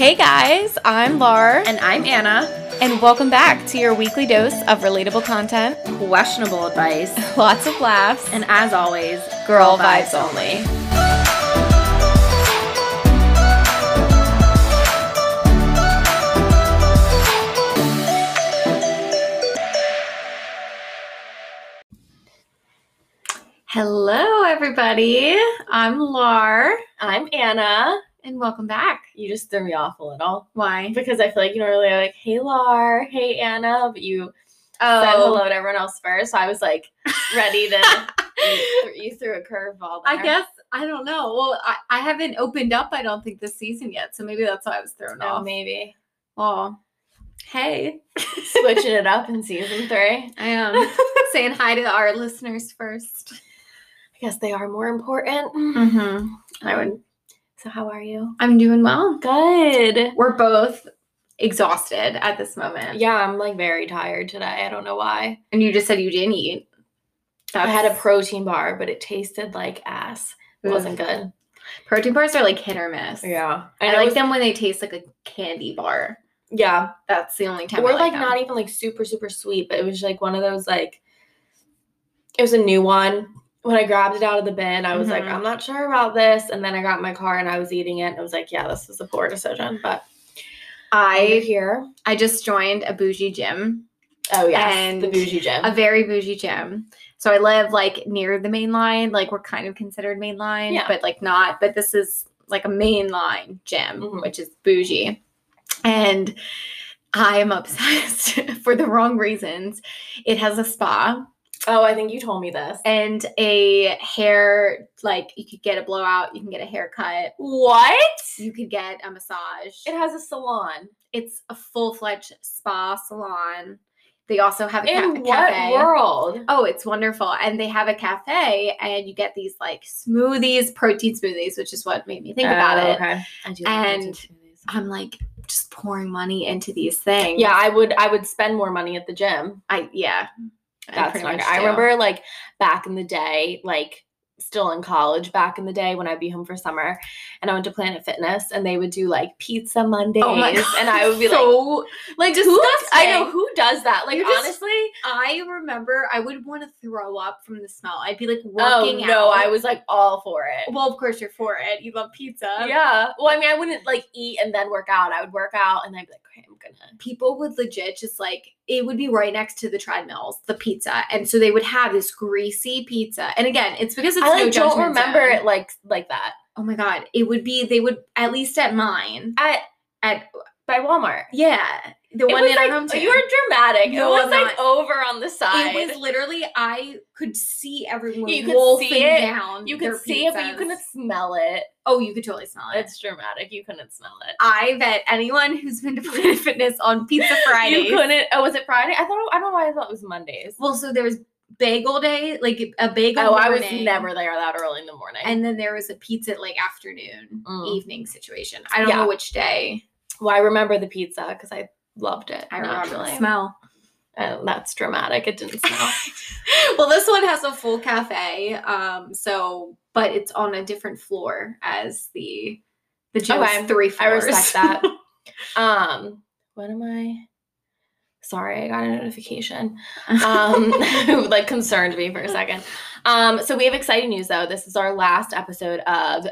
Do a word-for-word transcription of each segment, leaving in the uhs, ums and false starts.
Hey guys, I'm Laura. And I'm Anna. And welcome back to your weekly dose of relatable content, questionable advice, lots of laughs, and as always, girl, girl vibes, vibes only. Hello everybody, I'm Laura. I'm Anna. And welcome back. You just threw me off a little. Why? Because I feel like you normally are like, hey, Lar, hey, Anna, but you oh. said hello to everyone else first. So I was like ready to, you, you threw a curveball there. I guess, I don't know. Well, I, I haven't opened up, I don't think, this season yet. So maybe that's why I was thrown oh, off. Oh, maybe. Oh, hey. Switching it up in season three. I am. Saying hi to our listeners first. I guess they are more important. Mm-hmm. I would... So how are you? I'm doing well. Good. We're both exhausted at this moment. Yeah, I'm like very tired today. I don't know why. And you just said you didn't eat. That's... I had a protein bar, but it tasted like ass. It mm. wasn't good. Protein bars are like hit or miss. Yeah. And I like was... them when they taste like a candy bar. Yeah. That's the only time. Or I like, like them. Not even like super, super sweet, but it was like one of those like, it was a new one. When I grabbed it out of the bin, I was mm-hmm. like, I'm not sure about this. And then I got in my car and I was eating it. And I was like, yeah, this was a poor decision. But I here. I just joined a bougie gym. Oh, yeah. The bougie gym. A very bougie gym. So I live like near the main line. Like we're kind of considered main line, yeah. but like not. But this is like a main line gym, mm-hmm. which is bougie. And I am obsessed for the wrong reasons. It has a spa. Oh, I think you told me this. And a hair, like, you could get a blowout, you can get a haircut. What? You could get a massage. It has a salon. It's a full-fledged spa salon. They also have a, ca- a cafe. In what world? Oh, it's wonderful. And they have a cafe, and you get these, like, smoothies, protein smoothies, which is what made me think oh, about it. Okay. I do like protein smoothies. I'm, like... just pouring money into these things. Yeah, I would I would spend more money at the gym. I yeah. That's pretty much I remember like back in the day, like still in college back in the day when I'd be home for summer and I went to Planet Fitness and they would do like pizza Mondays oh my God, and I would be so, like, like who, I know who does that? Like just, honestly, I remember I would want to throw up from the smell. I'd be like working oh, no, out. No, I was like all for it. Well, of course you're for it. You love pizza. Yeah. Well, I mean, I wouldn't like eat and then work out. I would work out and I'd be like, okay, I'm gonna. People would legit just like, it would be right next to the treadmills, the pizza. And so they would have this greasy pizza. And again, it's because it's I, like, no judgment zone. I don't remember it like like that. Oh my God. It would be, they would, at least at mine. At, at by Walmart. Yeah. The it one in like, our hometown. You were dramatic. No, it was I'm like not. Over on the side. It was literally, I could see everyone you could wolfing see it. Down You could see pizzas. It, but you couldn't smell it. Oh, you could totally smell it. It's dramatic. You couldn't smell it. I bet anyone who's been to Planet Fitness on Pizza Friday. You couldn't. Oh, was it Friday? I thought, I don't know why I thought it was Mondays. Well, so there was bagel day, like a bagel Oh, morning, I was never there that early in the morning. And then there was a pizza like afternoon, mm. evening situation. I don't yeah. know which day. Well, I remember the pizza because I... loved it. I remember the smell. Oh, that's dramatic. It didn't smell. Well, this one has a full cafe. Um, so, but it's on a different floor as the the gym. Okay. Three floors. I respect that. um, what am I? Sorry, I got a notification. Um, like concerned me for a second. Um, so we have exciting news though. This is our last episode of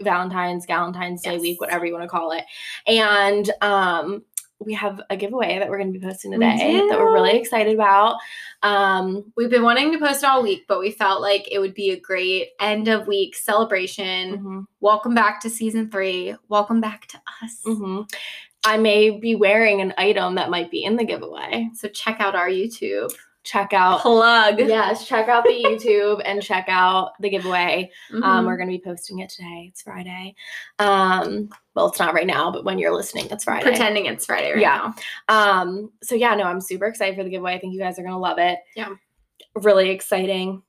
Valentine's, Galentine's Day yes. week, whatever you want to call it, and um. we have a giveaway that we're going to be posting today we that we're really excited about. Um, we've been wanting to post all week, but we felt like it would be a great end of week celebration. Mm-hmm. Welcome back to season three. Welcome back to us. Mm-hmm. I may be wearing an item that might be in the giveaway. So check out our YouTube. Check out. Plug. Yes. Check out the YouTube and check out the giveaway. Mm-hmm. Um, we're going to be posting it today. It's Friday. Um, well, it's not right now, but when you're listening, it's Friday. Pretending it's Friday right yeah. now. Um, so yeah, no, I'm super excited for the giveaway. I think you guys are going to love it. Yeah. Really exciting.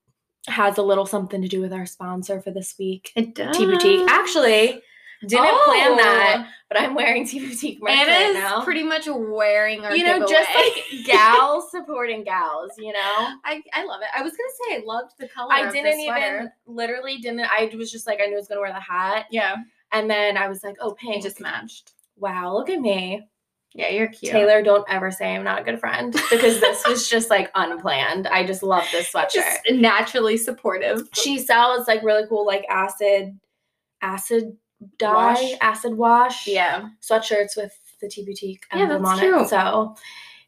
Has a little something to do with our sponsor for this week. It does. T-Boutique. Actually, didn't oh. plan that, but I'm wearing T-Boutique merch Anna's right now. Pretty much wearing our You know, giveaway. Just like gals supporting gals, you know? I, I love it. I was going to say I loved the color I of didn't even, literally didn't. I was just like, I knew I was going to wear the hat. Yeah. And then I was like, oh, pink. It just matched. wow, look at me. Yeah, you're cute. Taylor, don't ever say I'm not a good friend, because this was just like unplanned. I just love this sweatshirt. Just naturally supportive. She sells like really cool like acid, acid dye, wash. acid wash. Yeah. Sweatshirts with the T-Boutique emblem yeah, on cute. it. So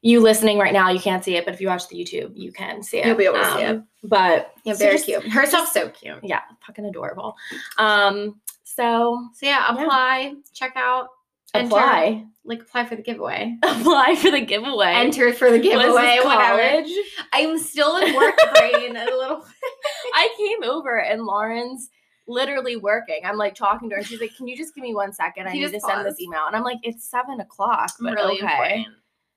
you listening right now, you can't see it, but if you watch the YouTube, you can see it. You'll be able to um, see it. But yeah, so very just, cute. Her stuff's so cute. Yeah, fucking adorable. Um. So so yeah, apply, yeah. check out. Apply. Enter, like, apply for the giveaway. Apply for the giveaway. Enter for the giveaway. College? I'm still in work brain a little bit. I came over and Lauren's literally working. I'm, like, talking to her. And she's like, can you just give me one second? I he need to paused. send this email. And I'm like, it's seven o'clock, but really okay. Important.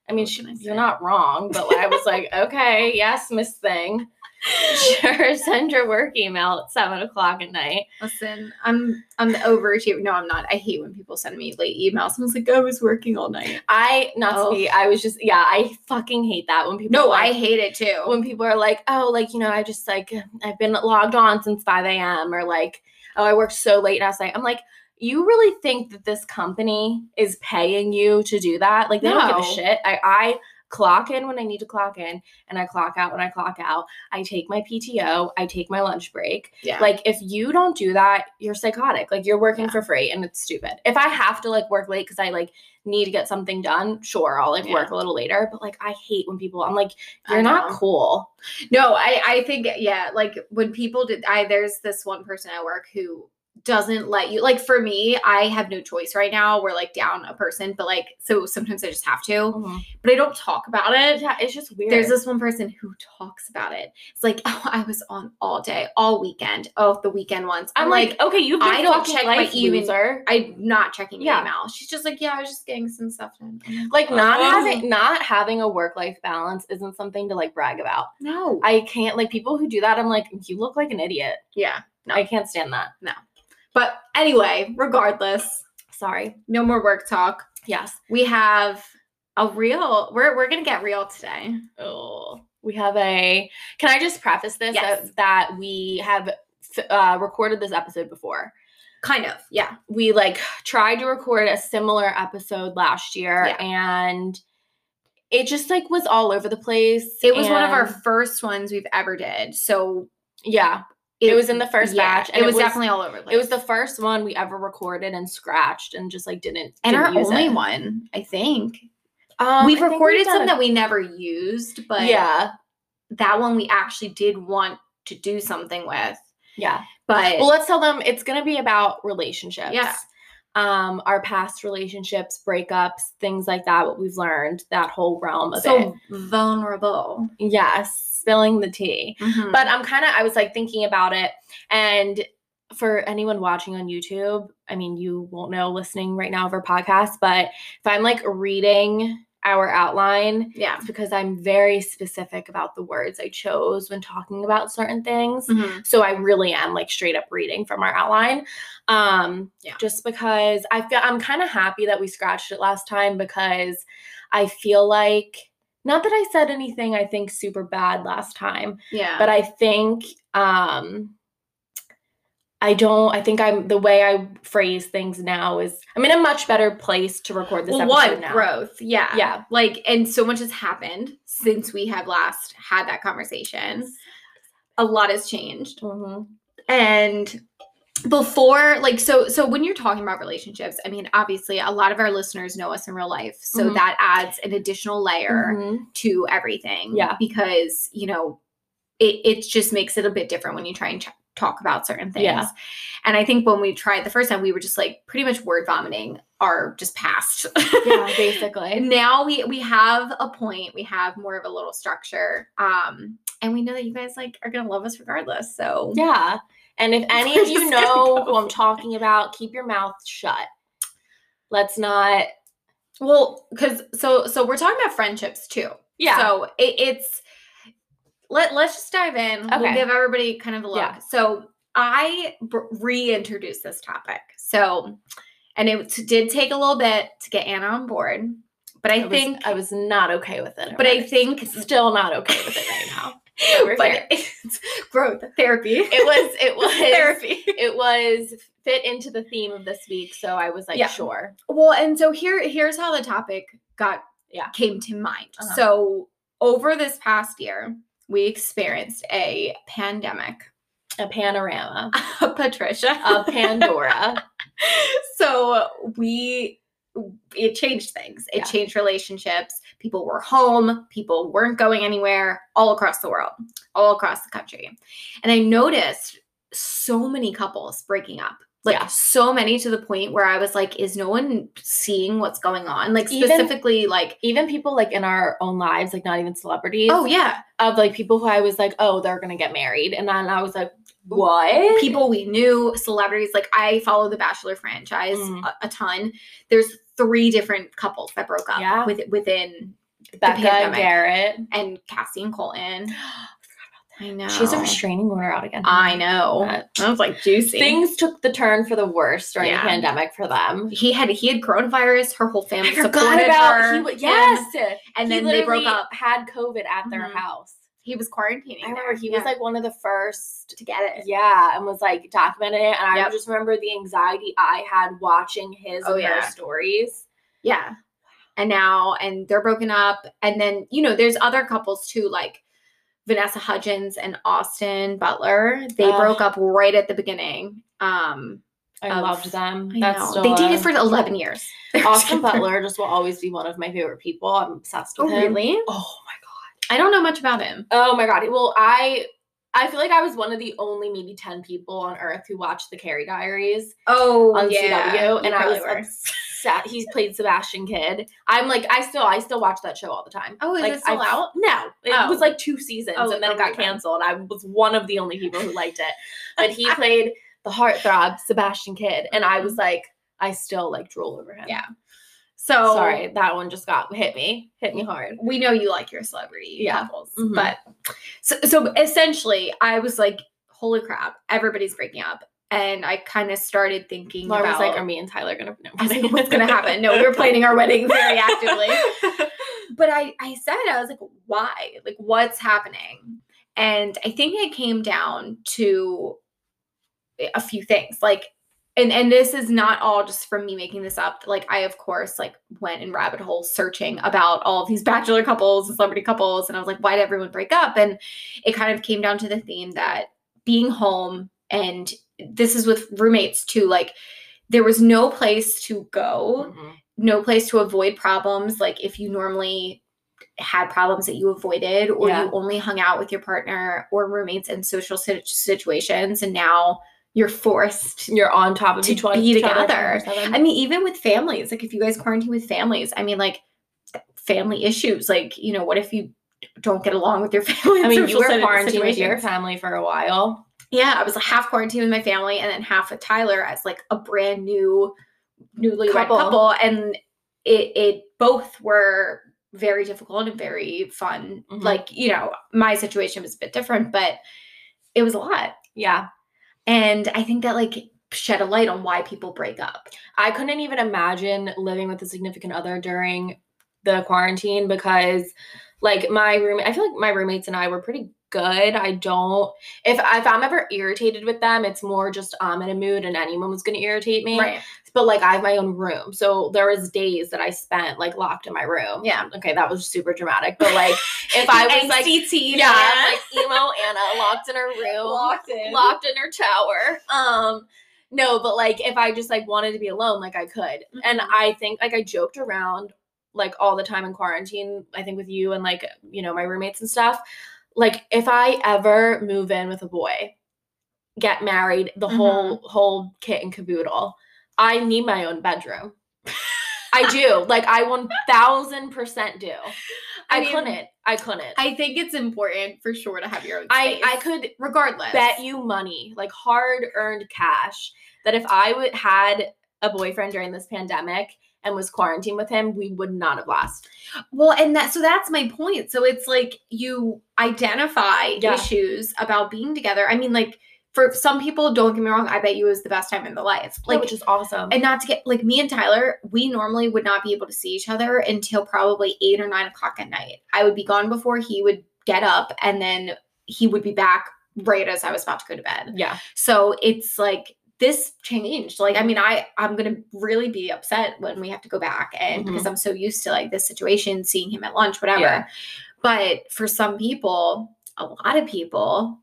I mean, she, you're not wrong, but I was like, okay, yes, Miss Thing. Sure, send your work email at seven o'clock at night. Listen, I'm I'm the overachiever. No, I'm not. I hate when people send me late emails. Someone's like, I was working all night. I not oh. to be. I was just yeah. I fucking hate that when people. No, like, I hate it too. When people are like, oh, like you know, I just like I've been logged on since five a.m. or like, oh, I worked so late last night. I'm like, you really think that this company is paying you to do that? Like they no. don't give a shit. I I. clock in when I need to clock in, and I clock out when I clock out. I take my P T O. I take my lunch break. Yeah. Like, if you don't do that, you're psychotic. Like, you're working yeah. for free, and it's stupid. If I have to, like, work late because I, like, need to get something done, sure, I'll, like, yeah. work a little later. But, like, I hate when people – I'm like, you're not cool. No, I, I think, yeah, like, when people did – I there's this one person at work who – doesn't let you, like, for me, I have no choice right now. We're like down a person, but like, so sometimes I just have to, mm-hmm. but I don't talk about it. Yeah, it's just weird. There's this one person who talks about it. It's like, oh, I was on all day, all weekend. Oh, the weekend once. I'm, I'm like, like, okay, you've been I don't check my email. I'm not checking your yeah. email. She's just like, yeah, I was just getting some stuff done. Like, not oh. having not having a work life balance isn't something to like brag about. No, I can't. Like, people who do that, I'm like, you look like an idiot. Yeah, no, I can't stand that. No. But anyway, regardless, sorry, no more work talk. Yes. We have a real, we're we're going to get real today. Oh, we have a, can I just preface this yes. that, that we have uh, recorded this episode before? Kind of, yeah. We like tried to record a similar episode last year yeah. and it just like was all over the place. It was one of our first ones we've ever did. So yeah. It, it was in the first yeah, batch. And it, was it was definitely all over the place. It was the first one we ever recorded and scratched and just, like, didn't And didn't our use only it. one, I think. Um, we've I recorded think we've some a- that we never used, but yeah. that one we actually did want to do something with. Yeah. But well, let's tell them it's going to be about relationships. Yeah. Um, our past relationships, breakups, things like that, what we've learned, that whole realm of so it. So vulnerable. Yes. Spilling the tea. Mm-hmm. But I'm kind of, I was like thinking about it. And for anyone watching on YouTube, I mean, you won't know listening right now of our podcast, but if I'm like reading our outline, yeah, it's because I'm very specific about the words I chose when talking about certain things. Mm-hmm. So I really am like straight up reading from our outline. Um, yeah. Just because I feel, I'm kind of happy that we scratched it last time because I feel like, not that I said anything, I think, super bad last time. Yeah. But I think um, I don't – I think I'm – the way I phrase things now is – I'm in a much better place to record this well, episode one, now. growth. Yeah. Yeah. Like, and so much has happened since we have last had that conversation. A lot has changed. Mm-hmm. And before – like, so so when you're talking about relationships, I mean, obviously, a lot of our listeners know us in real life. So mm-hmm. that adds an additional layer mm-hmm. to everything. Yeah. Because, you know, it, it just makes it a bit different when you try and ch- talk about certain things. Yeah. And I think when we tried the first time, we were just, like, pretty much word vomiting our just past. Yeah, basically. Now we, we have a point. We have more of a little structure. Um, and we know that you guys, like, are going to love us regardless. So. Yeah. And if any of you know who I'm talking about, keep your mouth shut. Let's not. Well, because so so we're talking about friendships too. Yeah. So it, it's let let's just dive in. Okay. We'll give everybody kind of a look. Yeah. So I reintroduced this topic. So and it did take a little bit to get Anna on board, but I, I think was, I was not okay with it. But I think still not okay with it right now. We're but here. It's growth therapy. It was, it was therapy. It was fit into the theme of this week. So I was like, yeah. sure. Well, and so here, here's how the topic got, yeah. came to mind. Uh-huh. So over this past year, we experienced a pandemic, a panorama, a Patricia, a Pandora. So we, it changed things. It yeah. changed relationships. People were home. People weren't going anywhere all across the world, all across the country. And I noticed so many couples breaking up, like yeah. so many, to the point where I was like, is no one seeing what's going on? Like even, specifically, like even people like in our own lives, like not even celebrities. Oh yeah. Of like people who I was like, oh, they're going to get married. And then I was like, what? People we knew, celebrities. Like I follow the Bachelor franchise mm. a, a ton. There's three different couples that broke up yeah. with, within Becca the pandemic. Garrett and Cassie and Colton. I know. She's a restraining order out again. I know. That was like juicy. Things took the turn for the worst during yeah. the pandemic for them. He had he had coronavirus. Her whole family I supported about, her. He was, yes. And, and then they broke up. Had COVID at their mm-hmm. house. He was quarantining. I remember there. he yeah. was like one of the first to get it. Yeah, and was like documenting it. And yep. I just remember the anxiety I had watching his oh, and yeah. her stories. Yeah. And now, and they're broken up. And then, you know, there's other couples too, like Vanessa Hudgens and Austin Butler. They uh, broke up right at the beginning. Um, I of, loved them. I That's still, they dated for eleven years. Austin Butler just will always be one of my favorite people. I'm obsessed with oh, him. Really? Oh my God. I don't know much about him. Oh my God. Well, I I feel like I was one of the only maybe ten people on earth who watched the Carrie Diaries. Oh, on yeah. C W, and I was were. upset. He's played Sebastian Kidd. I'm like, I still I still watch that show all the time. Oh, is like, it still I, out? No. It oh. was like two seasons oh, and then it got canceled. I was one of the only people who liked it. But he played the heartthrob Sebastian Kidd, and I was like, I still like drool over him. Yeah. So sorry, that one just got hit me, hit me hard. We know you like your celebrity yeah. couples, mm-hmm. but so, so essentially I was like, holy crap, everybody's breaking up. And I kind of started thinking Laura about. I was like, are me and Tyler going to know I was like, what's going to happen? No, we're planning our wedding very actively. But I, I said, I was like, why? Like, what's happening? And I think it came down to a few things. Like, And and this is not all just from me making this up. Like I, of course, like went in rabbit holes searching about all of these Bachelor couples and celebrity couples. And I was like, why did everyone break up? And it kind of came down to the theme that being home, and this is with roommates too, like there was no place to go, mm-hmm. no place to avoid problems. Like if you normally had problems that you avoided, or yeah. you only hung out with your partner or roommates in social situ- situations. And now you're forced. You're on top of to each one be together. I mean, even with families, like if you guys quarantine with families, I mean, like family issues, like, you know, what if you don't get along with your family? I mean, you were quarantined with your family for a while. Yeah. I was like, half quarantined with my family and then half with Tyler as like a brand new, newlywed couple. couple. And it, it both were very difficult and very fun. Mm-hmm. Like, you know, my situation was a bit different, but it was a lot. Yeah. And I think that, like, shed a light on why people break up. I couldn't even imagine living with a significant other during the quarantine because, like, my roommate – I feel like my roommates and I were pretty good. I don't – if if I'm ever irritated with them, it's more just I'm um, in a mood and anyone was going to irritate me. Right. But, like, I have my own room. So there was days that I spent, like, locked in my room. Yeah. Okay, that was super dramatic. But, like, if I was, like, N C T, yeah, I was, like, emo Anna, locked in her room. Locked in. Locked in her tower. Um, no, but, like, if I just, like, wanted to be alone, like, I could. Mm-hmm. And I think, like, I joked around, like, all the time in quarantine, I think with you and, like, you know, my roommates and stuff. Like, if I ever move in with a boy, get married, the mm-hmm. whole whole kit and caboodle, I need my own bedroom. I do. Like, I one thousand percent do. I, I mean, couldn't. I couldn't. I think it's important for sure to have your own space. I, I could, regardless, bet you money, like hard-earned cash, that if I would had a boyfriend during this pandemic and was quarantined with him, we would not have lost. Well, and that so that's my point. So it's like you identify yeah. issues about being together. I mean, like, for some people, don't get me wrong, I bet you it was the best time in their life. Like, oh, which is awesome. And not to get, like, me and Tyler, we normally would not be able to see each other until probably eight or nine o'clock at night. I would be gone before he would get up, and then he would be back right as I was about to go to bed. Yeah. So it's like this changed. Like, I mean, I, I'm going to really be upset when we have to go back and mm-hmm. because I'm so used to like this situation, seeing him at lunch, whatever. Yeah. But for some people, a lot of people,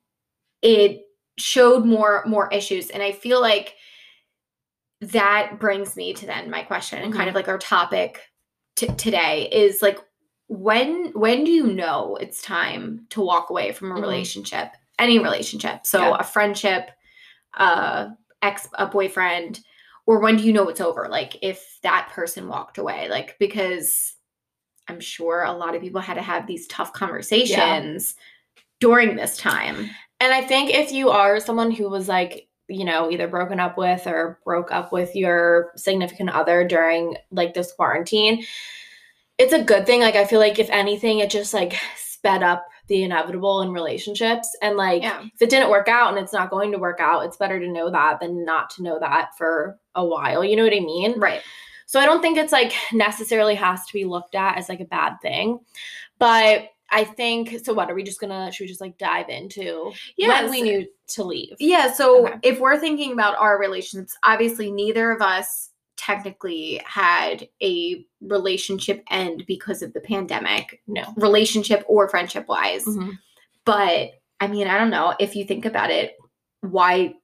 it showed more, more issues. And I feel like that brings me to then my question and mm-hmm. kind of like our topic t- today is like, when, when do you know it's time to walk away from a mm-hmm. relationship, any relationship? So yeah. a friendship, uh, ex, a boyfriend, or when do you know it's over? Like if that person walked away, like, because I'm sure a lot of people had to have these tough conversations yeah. during this time. And I think if you are someone who was like, you know, either broken up with or broke up with your significant other during like this quarantine, it's a good thing. Like, I feel like if anything, it just like sped up the inevitable in relationships. And like, yeah. if it didn't work out and it's not going to work out, it's better to know that than not to know that for a while. You know what I mean? Right. So I don't think it's like necessarily has to be looked at as like a bad thing, but I think, so what are we just gonna, should we just like dive into yes. when we knew to leave? Yeah. So okay. if we're thinking about our relationships, obviously neither of us technically had a relationship end because of the pandemic, no relationship or friendship wise. Mm-hmm. But I mean, I don't know if you think about it, why,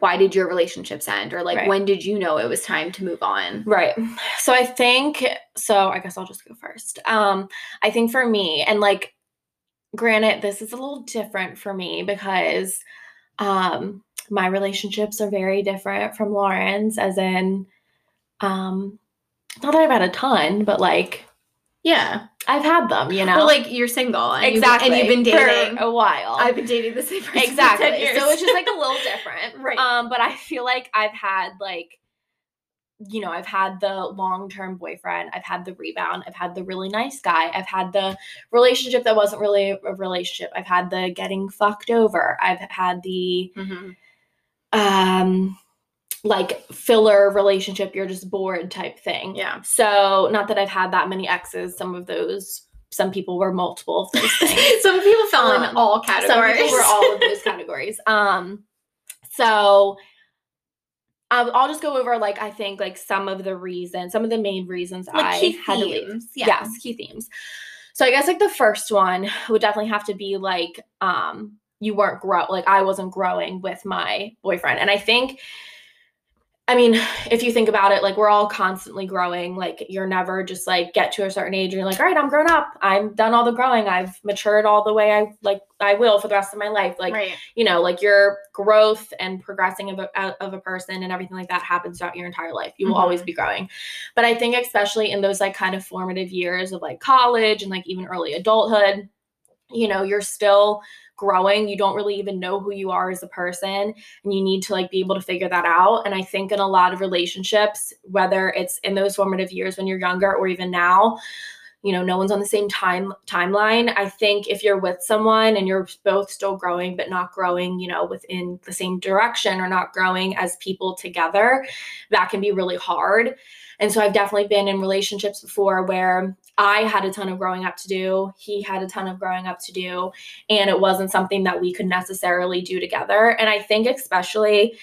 why did your relationships end? Or like, right. when did you know it was time to move on? Right. So I think, so I guess I'll just go first. Um, I think for me, and like, granted, this is a little different for me because um, my relationships are very different from Lauren's, as in, um, not that I've had a ton, but like, yeah, I've had them, you know. Well, like you're single, and exactly, you've, and you've been dating for a while. I've been dating the same person exactly. for ten years. So it's just like a little different, right? Um, but I feel like I've had like, you know, I've had the long-term boyfriend, I've had the rebound, I've had the really nice guy, I've had the relationship that wasn't really a relationship, I've had the getting fucked over, I've had the, mm-hmm. um. like filler relationship, you're just bored type thing. Yeah. So not that I've had that many exes. Some of those, some people were multiple of those things. Some people fell um, in all categories. Some people were all of those categories. Um, so I'll, I'll just go over like, I think like some of the reasons, some of the main reasons like I had themes. to leave. Yeah. Yes, key themes. So I guess like the first one would definitely have to be like, um, you weren't grow like I wasn't growing with my boyfriend. And I think, I mean, if you think about it, like we're all constantly growing. Like you're never just like get to a certain age and you're like, all right, I'm grown up. I've done all the growing. I've matured all the way I like I will for the rest of my life. Like, right. you know, like your growth and progressing of a, of a person and everything like that happens throughout your entire life. You will mm-hmm. always be growing. But I think especially in those like kind of formative years of like college and like even early adulthood, you know, you're still growing. You don't really even know who you are as a person, and you need to like be able to figure that out. And I think in a lot of relationships, whether it's in those formative years when you're younger or even now, you know, no one's on the same time timeline. I think if you're with someone and you're both still growing, but not growing, you know, within the same direction or not growing as people together, that can be really hard. And so I've definitely been in relationships before where I had a ton of growing up to do. He had a ton of growing up to do. And it wasn't something that we could necessarily do together. And I think especially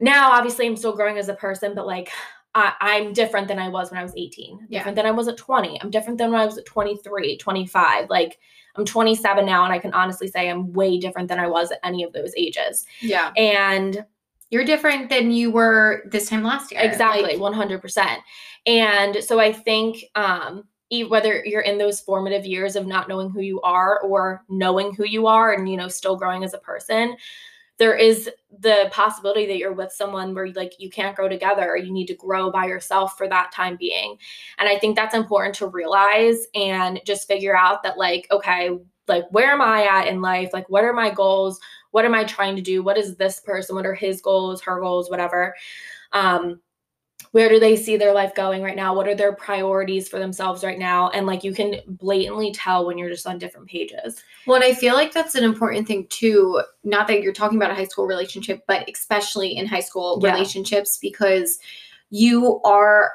now, obviously, I'm still growing as a person, but like I, I'm different than I was when I was eighteen, yeah. different than I was at twenty. I'm different than when I was at twenty-three, twenty-five. Like I'm twenty-seven now, and I can honestly say I'm way different than I was at any of those ages. Yeah. And you're different than you were this time last year. Exactly, like, one hundred percent. And so I think um, whether you're in those formative years of not knowing who you are or knowing who you are and, you know, still growing as a person, there is the possibility that you're with someone where, like, you can't grow together. Or you need to grow by yourself for that time being. And I think that's important to realize and just figure out that, like, okay, like, where am I at in life? Like, what are my goals? What am I trying to do? What is this person? What are his goals, her goals, whatever? Um, where do they see their life going right now? What are their priorities for themselves right now? And like, you can blatantly tell when you're just on different pages. Well, and I feel like that's an important thing too. Not that you're talking about a high school relationship, but especially in high school yeah. relationships, because you are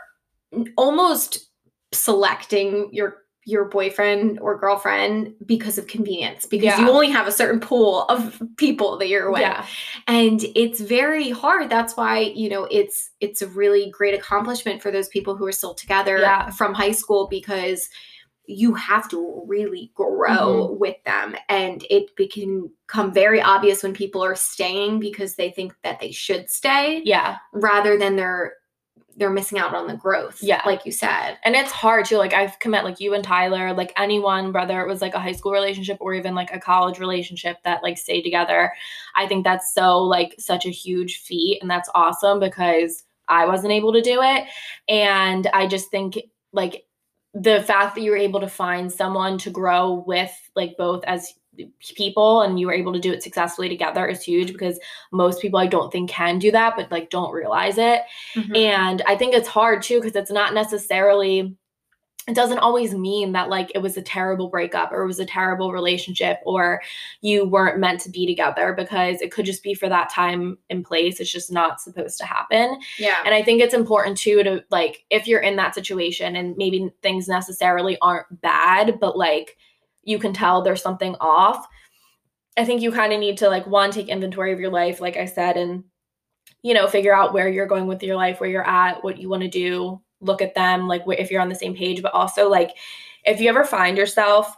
almost selecting your your boyfriend or girlfriend because of convenience, because yeah. you only have a certain pool of people that you're with. Yeah. And it's very hard. That's why, you know, it's, it's a really great accomplishment for those people who are still together yeah. from high school, because you have to really grow mm-hmm. with them. And it can become very obvious when people are staying because they think that they should stay. Yeah. Rather than they're, they're missing out on the growth. Yeah. Like you said. And it's hard too. Like I've come at like you and Tyler, like anyone, whether it was like a high school relationship or even like a college relationship that like stayed together. I think that's so like such a huge feat. And that's awesome because I wasn't able to do it. And I just think like the fact that you were able to find someone to grow with, like both as people, and you were able to do it successfully together is huge, because most people I don't think can do that, but like don't realize it. Mm-hmm. And I think it's hard too, because it's not necessarily, it doesn't always mean that like it was a terrible breakup or it was a terrible relationship or you weren't meant to be together, because it could just be for that time and place. It's just not supposed to happen. Yeah. And I think it's important too to like, if you're in that situation and maybe things necessarily aren't bad, but like you can tell there's something off, I think you kind of need to like, one, take inventory of your life, like I said, and, you know, figure out where you're going with your life, where you're at, what you want to do, look at them, like if you're on the same page. But also like, if you ever find yourself,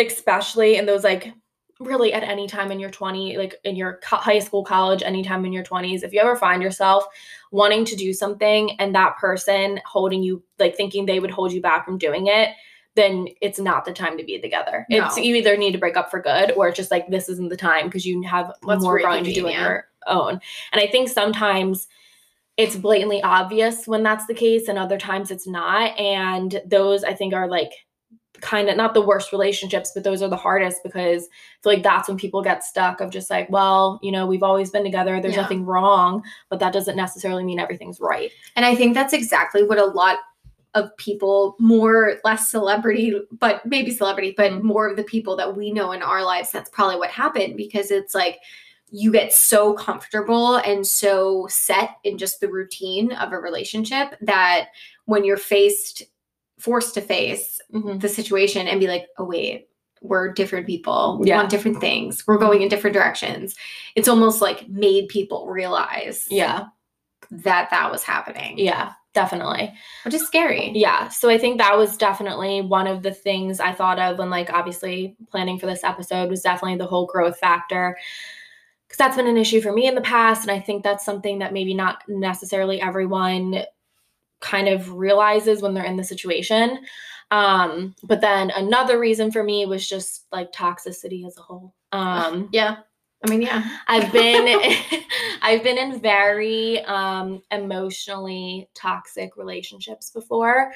especially in those like really at any time in your twenties, like in your co- high school, college, anytime in your twenties, if you ever find yourself wanting to do something and that person holding you, like thinking they would hold you back from doing it, then it's not the time to be together. No. It's, you either need to break up for good, or it's just like, this isn't the time because you have What's more growing to do on your own. And I think sometimes it's blatantly obvious when that's the case, and other times it's not. And those I think are like kind of not the worst relationships, but those are the hardest, because I feel like that's when people get stuck of just like, well, you know, we've always been together. There's yeah. nothing wrong, but that doesn't necessarily mean everything's right. And I think that's exactly what a lot of people, more, less celebrity, but maybe celebrity, but mm-hmm. more of the people that we know in our lives, that's probably what happened, because it's like you get so comfortable and so set in just the routine of a relationship that when you're faced, forced to face mm-hmm. the situation and be like, oh, wait, we're different people. We yeah. want different things. We're going in different directions. It's almost like made people realize yeah. that that was happening. Yeah. Definitely. Which is scary. Yeah. So I think that was definitely one of the things I thought of when, like, obviously planning for this episode was definitely the whole growth factor, because that's been an issue for me in the past. And I think that's something that maybe not necessarily everyone kind of realizes when they're in the situation. Um, but then another reason for me was just, like, toxicity as a whole. Um, yeah. I mean, yeah, I've been, I've been in very um, emotionally toxic relationships before,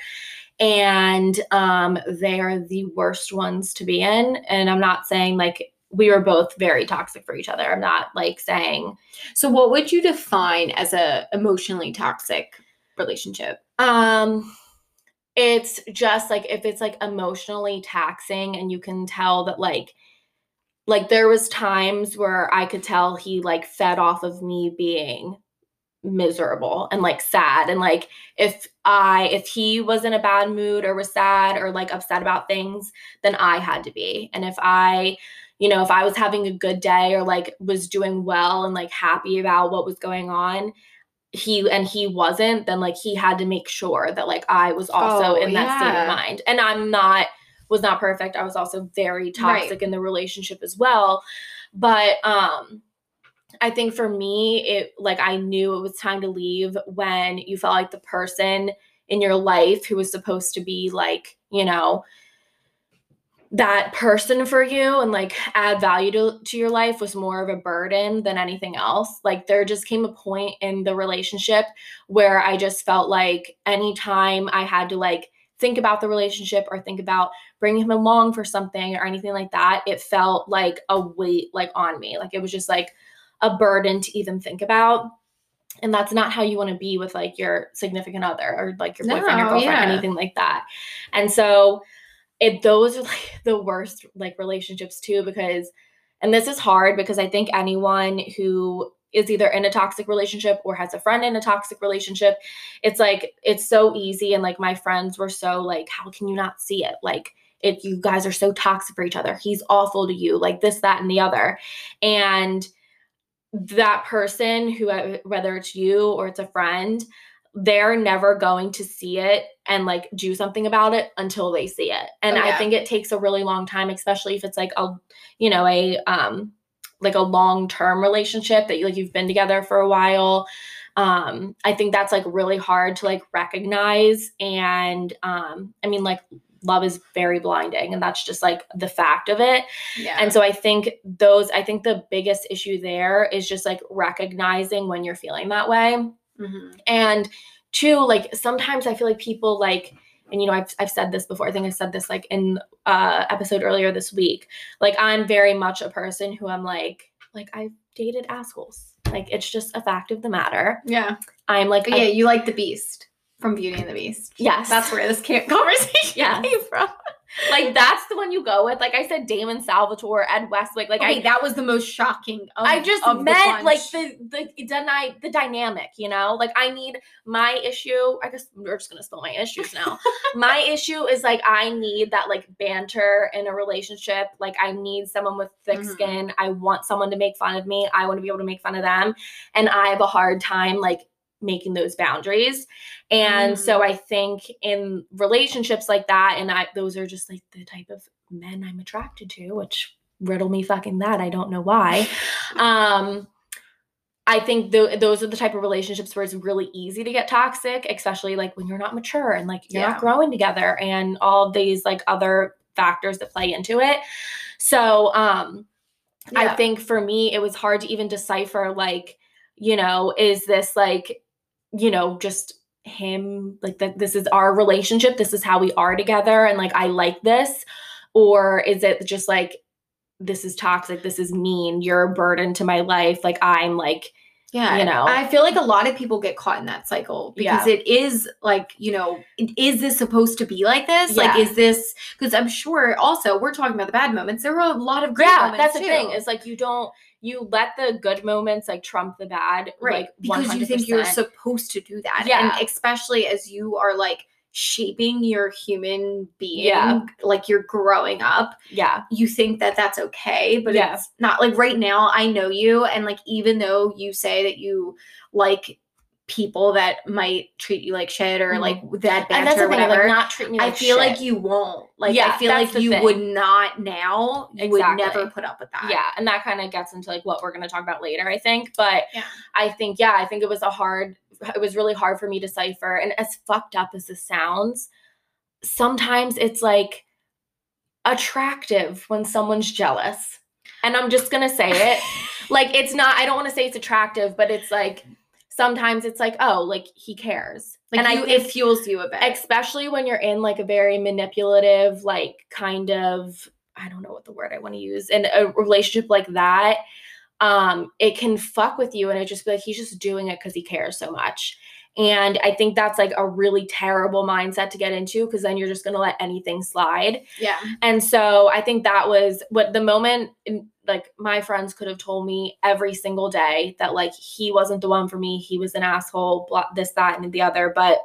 and um, they are the worst ones to be in. And I'm not saying like we were both very toxic for each other. I'm not like saying. So what would you define as a emotionally toxic relationship? Um, it's just like, if it's like emotionally taxing and you can tell that like, like there was times where I could tell he like fed off of me being miserable and like sad. And like if I, if he was in a bad mood or was sad or like upset about things, then I had to be. And if I, you know, if I was having a good day or like was doing well and like happy about what was going on, he and he wasn't, then like he had to make sure that like I was also oh, in that yeah. state of mind. And I'm not, was not perfect. I was also very toxic right. in the relationship as well. But um, I think for me, it like I knew it was time to leave when you felt like the person in your life who was supposed to be like, you know, that person for you and like add value to, to your life was more of a burden than anything else. Like there just came a point in the relationship where I just felt like anytime I had to like think about the relationship or think about bringing him along for something or anything like that, it felt like a weight like on me. Like it was just like a burden to even think about. And that's not how you want to be with like your significant other or like your boyfriend no, or girlfriend yeah. or anything like that. And so it, those are like the worst like relationships too, because, and this is hard because I think anyone who is either in a toxic relationship or has a friend in a toxic relationship. It's like, it's so easy. And like my friends were so like, how can you not see it? Like, if you guys are so toxic for each other, he's awful to you, like this, that, and the other. And that person who, whether it's you or it's a friend, they're never going to see it and like do something about it until they see it. And oh, yeah. I think it takes a really long time, especially if it's like a, you know, a, um, like a long-term relationship that you like, you've been together for a while. Um, I think that's like really hard to like recognize. And, um, I mean, like, love is very blinding, and that's just like the fact of it. Yeah. And so I think those, I think the biggest issue there is just like recognizing when you're feeling that way. Mm-hmm. And two, like sometimes I feel like people like, and you know, I've, I've said this before, I think I said this like in uh episode earlier this week, like I'm very much a person who I'm like, like I've dated assholes. Like it's just a fact of the matter. Yeah. I'm like, but yeah, I, you like the beast. From Beauty and the Beast. Yes. That's where this conversation yes. came from. Like, that's the one you go with. Like I said, Damon Salvatore, Ed Westwick. Like okay, I, that was the most shocking of I just of meant, the like, the the deny, the dynamic, you know? Like, I need my issue. I guess we're just going to spill my issues now. My issue is, like, I need that, like, banter in a relationship. Like, I need someone with thick mm-hmm. skin. I want someone to make fun of me. I want to be able to make fun of them. And I have a hard time, like, making those boundaries. And mm. so I think in relationships like that, and I, those are just like the type of men I'm attracted to, which riddle me fucking that. I don't know why. Um, I think th- those are the type of relationships where it's really easy to get toxic, especially like when you're not mature and like you're yeah. not growing together and all these like other factors that play into it. So um, yeah. I think for me, it was hard to even decipher like, you know, is this like, you know, just him, like that this is our relationship, this is how we are together, and like I like this, or is it just like this is toxic, this is mean, you're a burden to my life, like I'm like, yeah, you know. I feel like a lot of people get caught in that cycle because yeah. it is like, you know, is this supposed to be like this? Yeah. Like, is this, because I'm sure also we're talking about the bad moments. There were a lot of great yeah, moments. That's the too. thing. It's like you don't, you let the good moments like trump the bad. Right. Like, because one hundred percent. You think you're supposed to do that. Yeah. And especially as you are like shaping your human being, yeah. like you're growing up. Yeah. You think that that's okay, but yeah. it's not. Like right now I know you. And like, even though you say that you like people that might treat you like shit or mm-hmm. like that banter and that's the or whatever, thing, like, not treat me like I feel shit. Like you won't. Like yeah, I feel like you thing. would not now. You exactly. would never put up with that. Yeah, and that kind of gets into like what we're going to talk about later, I think. But yeah. I think yeah, I think it was a hard. It was really hard for me to decipher. And as fucked up as this sounds, sometimes it's like attractive when someone's jealous, and I'm just gonna say it. Like it's not. I don't want to say it's attractive, but it's like. Sometimes it's like, oh, like he cares. Like and you, I think, it fuels you a bit. Especially when you're in like a very manipulative, like kind of, I don't know what the word I want to use. In a relationship like that, um, it can fuck with you. And it just be like, he's just doing it because he cares so much. And I think that's like a really terrible mindset to get into because then you're just going to let anything slide. Yeah. And so I think that was what the moment in, like my friends could have told me every single day that like he wasn't the one for me. He was an asshole, blah, this, that, and the other. But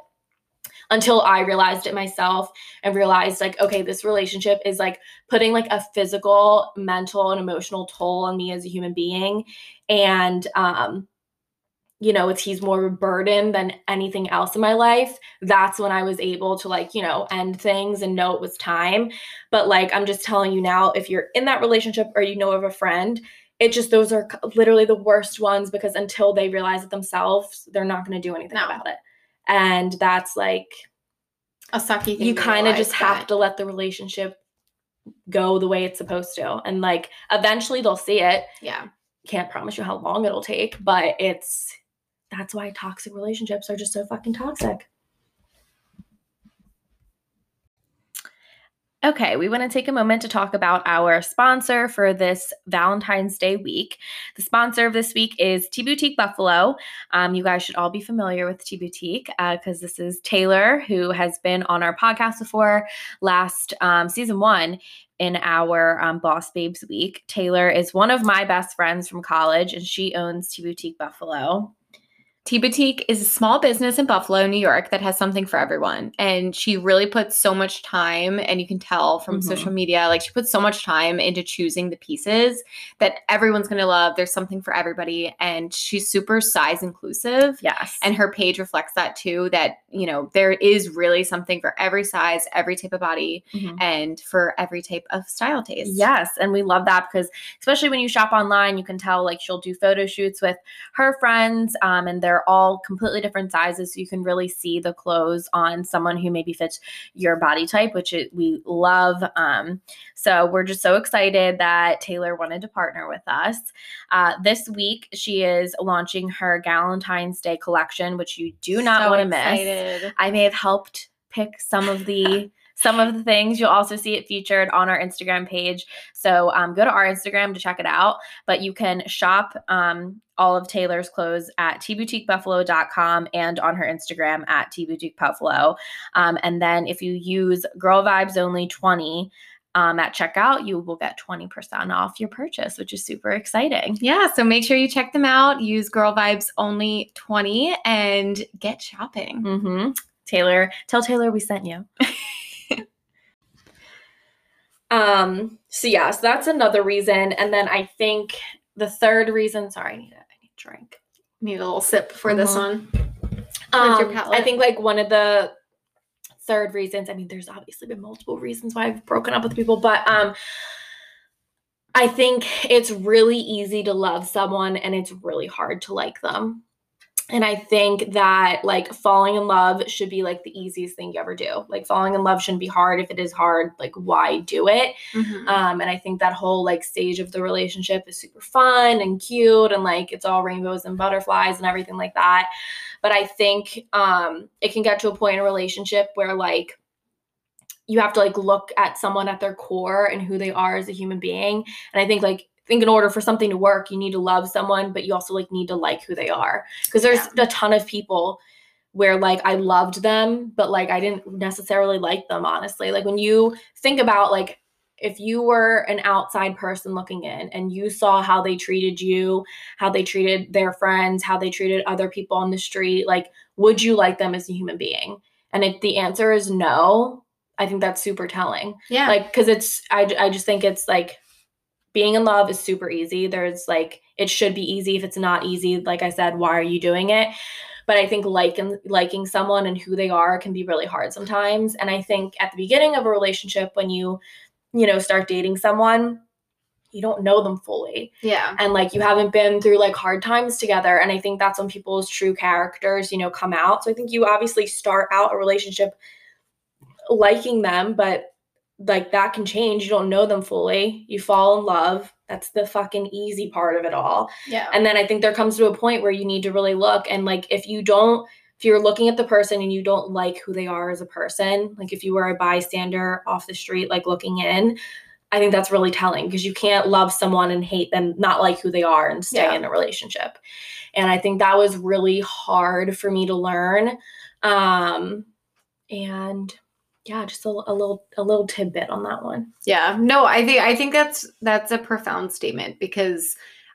until I realized it myself and realized like, okay, this relationship is like putting like a physical, mental, and emotional toll on me as a human being. And, um, you know, it's he's more of a burden than anything else in my life. That's when I was able to like, you know, end things and know it was time. But like, I'm just telling you now, if you're in that relationship or you know of a friend, it just, those are literally the worst ones because until they realize it themselves, they're not going to do anything no. about it. And that's like a sucky thing. You kind of just that. have to let the relationship go the way it's supposed to. And like, eventually they'll see it. Yeah. Can't promise you how long it'll take, but it's, that's why toxic relationships are just so fucking toxic. Okay, we want to take a moment to talk about our sponsor for this Valentine's Day week. The sponsor of this week is T-Boutique Buffalo. Um, you guys should all be familiar with T-Boutique because uh, this is Taylor, who has been on our podcast before last um, season one. In our um, Boss Babes week. Taylor is one of my best friends from college, and she owns T-Boutique Buffalo. T-Boutique is a small business in Buffalo, New York, that has something for everyone. And she really puts so much time, and you can tell from mm-hmm. social media, like she puts so much time into choosing the pieces that everyone's going to love. There's something for everybody. And she's super size inclusive. Yes. And her page reflects that too, that, you know, there is really something for every size, every type of body, mm-hmm. and for every type of style taste. Yes. And we love that because especially when you shop online, you can tell like she'll do photo shoots with her friends um, and their They're all completely different sizes, so you can really see the clothes on someone who maybe fits your body type, which it, we love. Um, so we're just so excited that Taylor wanted to partner with us. Uh, this week, she is launching her Galentine's Day collection, which you do not so want to miss. I may have helped pick some of the some of the things. You'll also see it featured on our Instagram page. So um, go to our Instagram to check it out. But you can shop um, all of Taylor's clothes at t boutique buffalo dot com and on her Instagram at t boutique buffalo. Um, and then if you use Girl Vibes Only twenty um, at checkout, you will get twenty percent off your purchase, which is super exciting. Yeah, so make sure you check them out. Use Girl Vibes Only twenty and get shopping. Mm-hmm. Taylor, tell Taylor we sent you. Um, so yeah, so that's another reason. And then I think the third reason, sorry, I need a, I need a drink. Need a little sip for mm-hmm. this one. Um, your palate? I think like one of the third reasons, I mean, there's obviously been multiple reasons why I've broken up with people, but, um, I think it's really easy to love someone and it's really hard to like them. And I think that like falling in love should be like the easiest thing you ever do. Like falling in love shouldn't be hard. If it is hard, like why do it? Mm-hmm. Um, and I think that whole like stage of the relationship is super fun and cute and like it's all rainbows and butterflies and everything like that. But I think um, it can get to a point in a relationship where like you have to like look at someone at their core and who they are as a human being. And I think like I think in order for something to work, you need to love someone, but you also like need to like who they are. Because there's yeah. a ton of people where like I loved them, but like I didn't necessarily like them, honestly. Like when you think about like if you were an outside person looking in and you saw how they treated you, how they treated their friends, how they treated other people on the street, like would you like them as a human being? And if the answer is no, I think that's super telling. Yeah. Like because it's I, I just think it's like being in love is super easy. There's like, it should be easy. If it's not easy, like I said, why are you doing it? But I think liking, liking someone and who they are can be really hard sometimes. And I think at the beginning of a relationship, when you, you know, start dating someone, you don't know them fully. Yeah. And like, you haven't been through like hard times together. And I think that's when people's true characters, you know, come out. So I think you obviously start out a relationship liking them, but like that can change. You don't know them fully. You fall in love. That's the fucking easy part of it all. Yeah. And then I think there comes to a point where you need to really look. And like, if you don't, if you're looking at the person and you don't like who they are as a person, like if you were a bystander off the street, like looking in, I think that's really telling because you can't love someone and hate them, not like who they are and stay yeah. in a relationship. And I think that was really hard for me to learn. Um, and Yeah, just a, a little a little tidbit on that one. Yeah. No, I think I think that's that's a profound statement because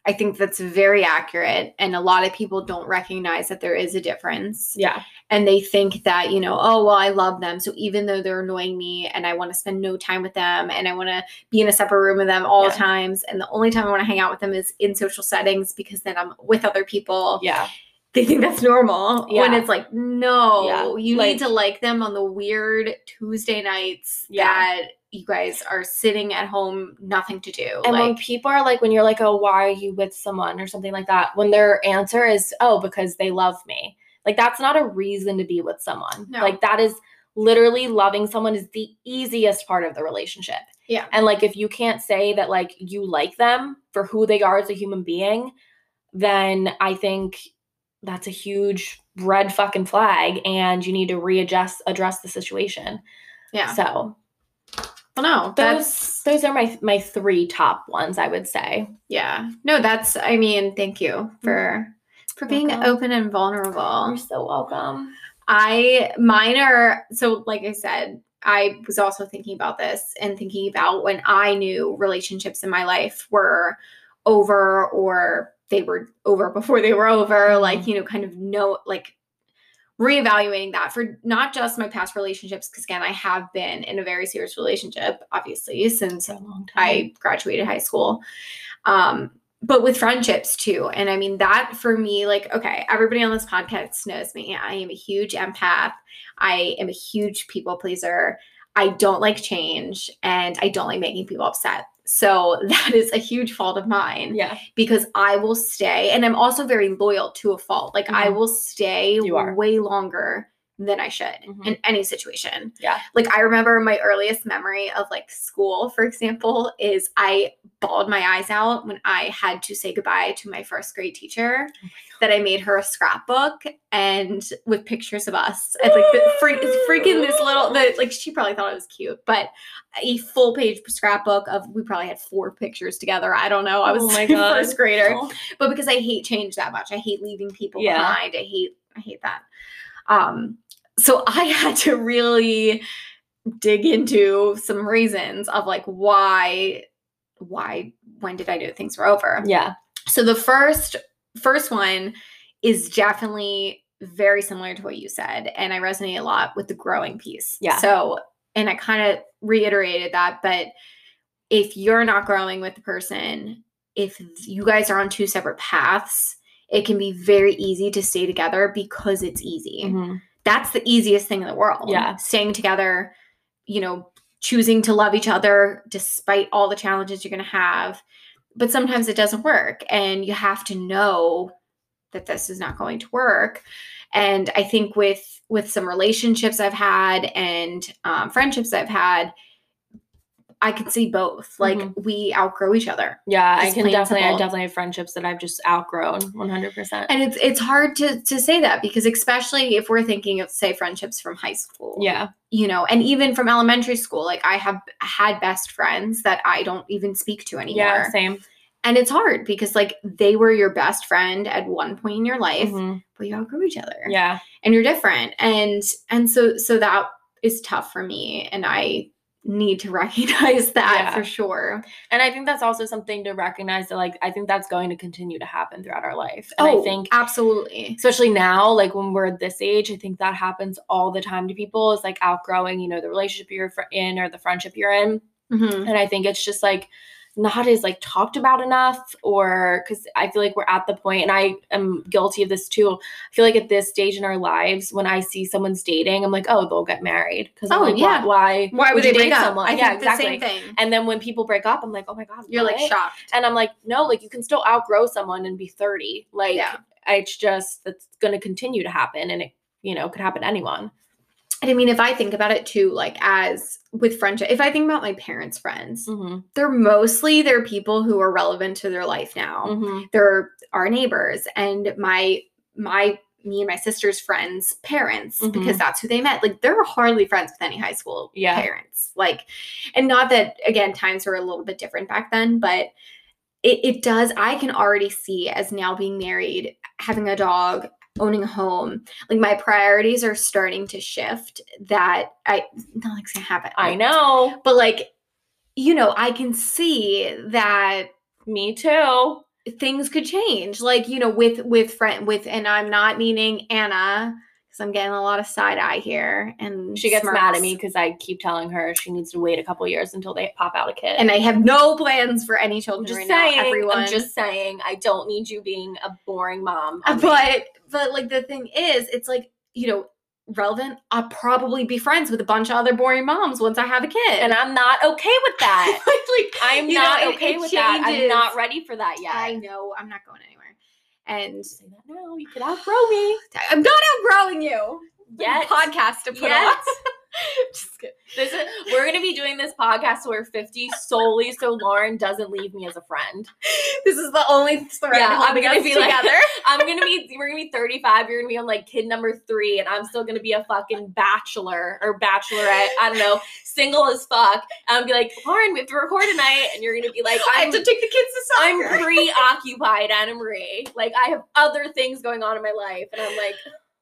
I think that's very accurate and a lot of people don't recognize that there is a difference. Yeah. And they think that, you know, oh, well, I love them. So even though they're annoying me and I want to spend no time with them and I want to be in a separate room with them all yeah. times and the only time I want to hang out with them is in social settings because then I'm with other people. Yeah. They think that's normal yeah. when it's like, no, yeah. you like, need to like them on the weird Tuesday nights yeah. that you guys are sitting at home, nothing to do. And like, when people are like, when you're like, oh, why are you with someone or something like that? When their answer is, oh, because they love me. Like, that's not a reason to be with someone. No. Like, that is literally loving someone is the easiest part of the relationship. Yeah. And like, if you can't say that, like, you like them for who they are as a human being, then I think that's a huge red fucking flag and you need to readjust, address the situation. Yeah. So Well, no, that's those, those are my my three top ones, I would say. Yeah. No, that's, I mean, thank you for for being welcome. Open and vulnerable. You're so welcome. I, mine are, so like I said, I was also thinking about this and thinking about when I knew relationships in my life were over, or they were over before they were over, mm-hmm. like, you know, kind of no, like reevaluating that for not just my past relationships. Cause again, I have been in a very serious relationship, obviously, since I graduated high school. Um, but with friendships too. And I mean, that for me, like, okay, everybody on this podcast knows me. I am a huge empath. I am a huge people pleaser. I don't like change, and I don't like making people upset. So that is a huge fault of mine. Yeah. Because I will stay, and I'm also very loyal to a fault. Like, mm-hmm. I will stay way longer than I should mm-hmm. in any situation. Yeah. Like, I remember my earliest memory of like school, for example, is I bawled my eyes out when I had to say goodbye to my first grade teacher, oh that I made her a scrapbook and with pictures of us. It's like the freak, freaking this little, the, like she probably thought it was cute, but a full page scrapbook of, we probably had four pictures together. I don't know. I was oh my God. first grader, oh. but because I hate change that much, I hate leaving people yeah. behind. I hate, I hate that. Um, So I had to really dig into some reasons of like why, why, when did I know things were over? Yeah. So the first, first one is definitely very similar to what you said. And I resonate a lot with the growing piece. Yeah. So, and I kind of reiterated that, but if you're not growing with the person, if you guys are on two separate paths, it can be very easy to stay together because it's easy. Mm-hmm. That's the easiest thing in the world. Yeah. Staying together, you know, choosing to love each other despite all the challenges you're going to have. But sometimes it doesn't work, and you have to know that this is not going to work. And I think with, with some relationships I've had and um, friendships I've had, I can see both. Like mm-hmm. we outgrow each other. Yeah, I can definitely, I definitely have friendships that I've just outgrown one hundred percent. And it's it's hard to to say that, because especially if we're thinking of, say, friendships from high school. Yeah. You know, and even from elementary school, like I have had best friends that I don't even speak to anymore. Yeah, same. And it's hard because like they were your best friend at one point in your life, mm-hmm. but you outgrew each other. Yeah. And you're different. And and so so that is tough for me, and I need to recognize that yeah. for sure. And I think that's also something to recognize, that like I think that's going to continue to happen throughout our life. And oh, I think absolutely, especially now, like when we're this age, I think that happens all the time to people. It's like outgrowing, you know, the relationship you're in or the friendship you're in. Mm-hmm. And I think it's just like not as like talked about enough, or because I feel like we're at the point, and I am guilty of this too. I feel like at this stage in our lives, when I see someone's dating, I'm like, oh, they'll get married. Because oh, I'm like, yeah. why, why, why would they break up? Someone? I yeah, think exactly. The same thing. And then when people break up, I'm like, oh my God. You're what? Like shocked. And I'm like, no, like you can still outgrow someone and be thirty. Like yeah. it's just, that's going to continue to happen. And it, you know, could happen to anyone. And I mean, if I think about it too, like as with friendship, if I think about my parents' friends, mm-hmm. they're mostly, they're people who are relevant to their life now. Mm-hmm. They're our neighbors, and my, my, me and my sister's friends' parents, mm-hmm. because that's who they met. Like they're hardly friends with any high school yeah. parents. Like, and not that, again, times were a little bit different back then, but it, it does, I can already see as now being married, having a dog, owning a home, like my priorities are starting to shift. That I nothing's gonna happen. I know, but like, you know, I can see that. Me too. Things could change, like you know, with with friend with, and I'm not meaning Anna, because I'm getting a lot of side eye here, and she gets smirks. Mad at me because I keep telling her she needs to wait a couple years until they pop out a kid, and I have no plans for any children. I'm just right saying, now, everyone. I'm just saying, I don't need you being a boring mom, but. Me. But, like, the thing is, it's, like, you know, relevant. I'll probably be friends with a bunch of other boring moms once I have a kid. And I'm not okay with that. like, I'm not know, okay it, it with changes. That. I'm not ready for that yet. I know. I'm not going anywhere. And say that now. You could outgrow me. I'm not outgrowing you. Yes. Podcast to put yes. on. Just kidding. This is, we're going to be doing this podcast till we're fifty solely so Lauren doesn't leave me as a friend. This is the only thread yeah, I'm going to be together. Like, I'm going to be, we're going to be thirty-five. You're going to be on like kid number three and I'm still going to be a fucking bachelor or bachelorette. I don't know. Single as fuck. And I'm going to be like, Lauren, we have to record tonight. And you're going to be like, I'm, I have to take the kids to soccer. I'm preoccupied, Anna Marie. Like I have other things going on in my life. And I'm like,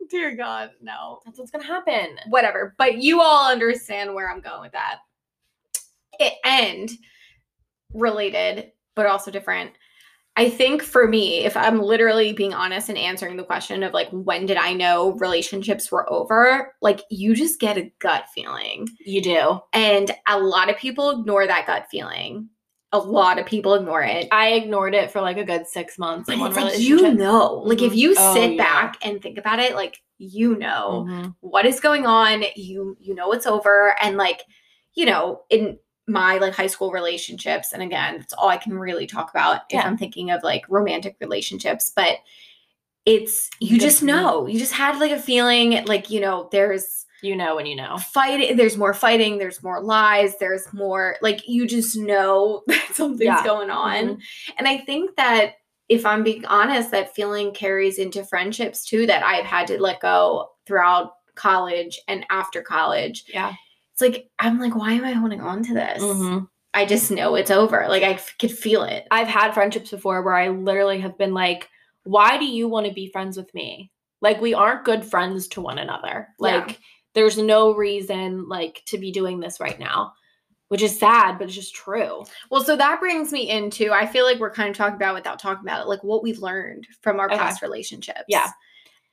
dear God, no. That's what's gonna happen. Whatever. But you all understand where I'm going with that. It, and related, but also different. I think for me, if I'm literally being honest and answering the question of like, when did I know relationships were over? Like, you just get a gut feeling. You do. And a lot of people ignore that gut feeling. A lot of people ignore it. I ignored it for like a good six months. But it's like, you know, like if you oh, sit yeah. back and think about it, like, you know, mm-hmm. what is going on. You, you know, it's over. And like, you know, in my like high school relationships. And again, that's all I can really talk about yeah. if I'm thinking of like romantic relationships, but it's, you, you just know, you just had like a feeling like, you know, there's, you know, when you know fighting, there's more fighting, there's more lies, there's more like, you just know that something's yeah. going on. Mm-hmm. And I think that if I'm being honest, that feeling carries into friendships too, that I've had to let go throughout college and after college. Yeah. It's like, I'm like, why am I holding on to this? Mm-hmm. I just know it's over. Like I f- could feel it. I've had friendships before where I literally have been like, why do you want to be friends with me? Like we aren't good friends to one another. Like yeah. There's no reason, like, to be doing this right now, which is sad, but it's just true. Well, so that brings me into, I feel like we're kind of talking about without talking about it, like what we've learned from our okay. past relationships. Yeah.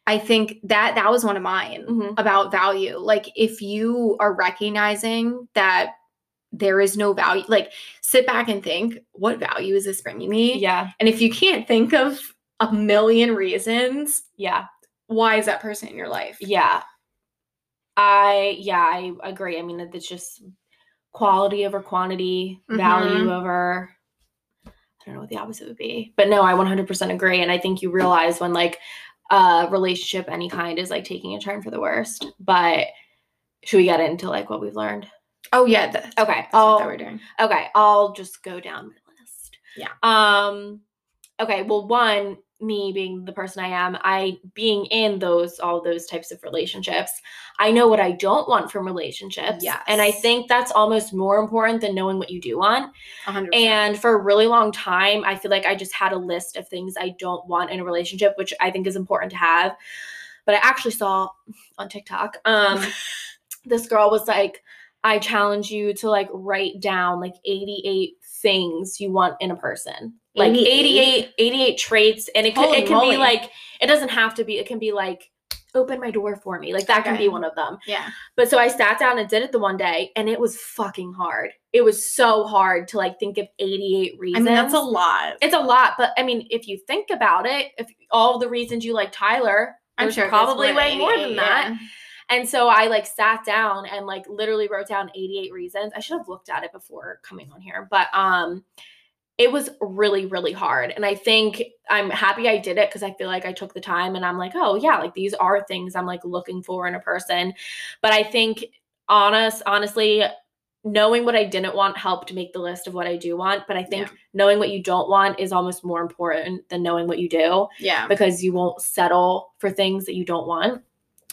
I think that that was one of mine mm-hmm. about value. Like, if you are recognizing that there is no value, like, sit back and think, what value is this bringing me? Yeah. And if you can't think of a million reasons, yeah, why is that person in your life? Yeah. I, yeah, I agree. I mean, it's just quality over quantity, mm-hmm. value over, I don't know what the opposite would be, but no, I one hundred percent agree. And I think you realize when like a relationship, any kind, is like taking a turn for the worst, but should we get into like what we've learnd? Oh yeah. The, okay. That's what we're doing. Okay. I'll just go down my list. Yeah. Um, okay. Well, one, me being the person I am, I being in those, all those types of relationships, I know what I don't want from relationships. Yes. And I think that's almost more important than knowing what you do want. one hundred percent. And for a really long time, I feel like I just had a list of things I don't want in a relationship, which I think is important to have. But I actually saw on TikTok, um, this girl was like, I challenge you to like write down like eighty-eight things you want in a person. Like eighty-eight, eighty-eight traits. And it can, it can be like, it doesn't have to be, it can be like, open my door for me. Like that can okay. be one of them. Yeah. But so I sat down and did it the one day and it was fucking hard. It was so hard to like think of eighty-eight reasons. I mean, that's a lot. It's a lot. But I mean, if you think about it, if all the reasons you like Tyler, I'm sure probably way more than that. Yeah. And so I like sat down and like literally wrote down eighty-eight reasons. I should have looked at it before coming on here, but, um, it was really, really hard. And I think I'm happy I did it because I feel like I took the time and I'm like, oh, yeah, like these are things I'm like looking for in a person. But I think honest, honestly, knowing what I didn't want helped make the list of what I do want. But I think yeah. knowing what you don't want is almost more important than knowing what you do. Yeah. Because you won't settle for things that you don't want.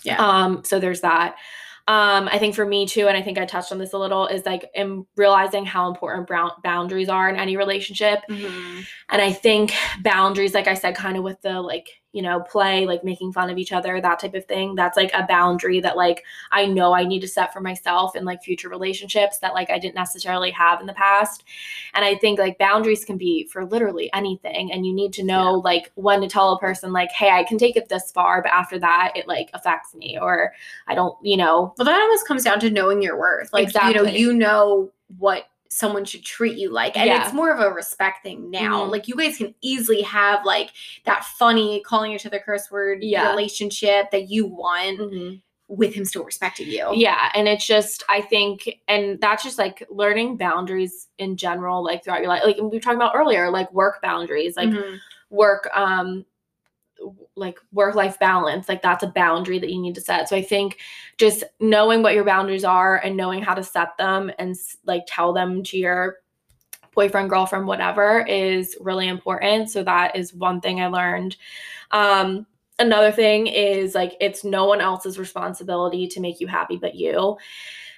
Yeah. Um. So there's that. Um, I think for me too, and I think I touched on this a little, is like am realizing how important brown boundaries are in any relationship. Mm-hmm. And I think boundaries, like I said, kind of with the like, you know, play, like making fun of each other, that type of thing. That's like a boundary that like I know I need to set for myself in like future relationships that like I didn't necessarily have in the past. And I think like boundaries can be for literally anything. And you need to know yeah. like when to tell a person like, hey, I can take it this far, but after that it like affects me or I don't, you know. Well, that almost comes down to knowing your worth. Like, exactly. you know, you know what someone should treat you like. And yeah. it's more of a respect thing now. Mm-hmm. Like, you guys can easily have, like, that funny calling each other curse word yeah. relationship that you want mm-hmm. with him still respecting you. Yeah. And it's just, I think, and that's just, like, learning boundaries in general, like, throughout your life. Like, we were talking about earlier, like, work boundaries. Like, mm-hmm. work um like work-life balance, like that's a boundary that you need to set. So I think just knowing what your boundaries are and knowing how to set them and like tell them to your boyfriend, girlfriend, whatever is really important. So that is one thing I learned. Um, another thing is like, it's no one else's responsibility to make you happy but you.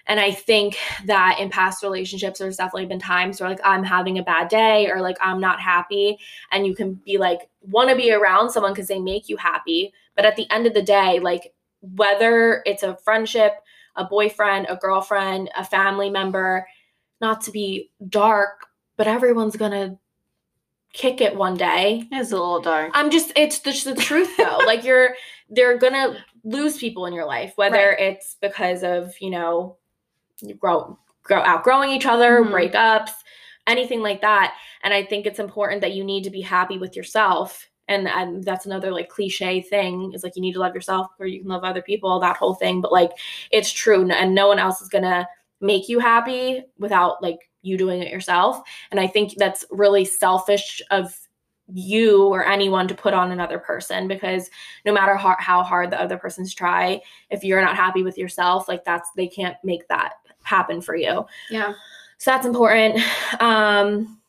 And I think that in past relationships, there's definitely been times where like, I'm having a bad day or like, I'm not happy. And you can be like, want to be around someone because they make you happy. But at the end of the day, like whether it's a friendship, a boyfriend, a girlfriend, a family member, not to be dark, but everyone's going to kick it one day. It's a little dark. I'm just, it's just the truth though. Like you're, they're going to lose people in your life, whether right. it's because of, you know, you grow, grow outgrowing each other, mm-hmm. breakups, anything like that. And I think it's important that you need to be happy with yourself. And, and that's another like cliche thing is like, you need to love yourself or you can love other people, that whole thing. But like, it's true. And no one else is going to make you happy without like you doing it yourself. And I think that's really selfish of you or anyone to put on another person, because no matter how, how hard the other person's try, if you're not happy with yourself, like that's, they can't make that happen for you. Yeah. So that's important. Um,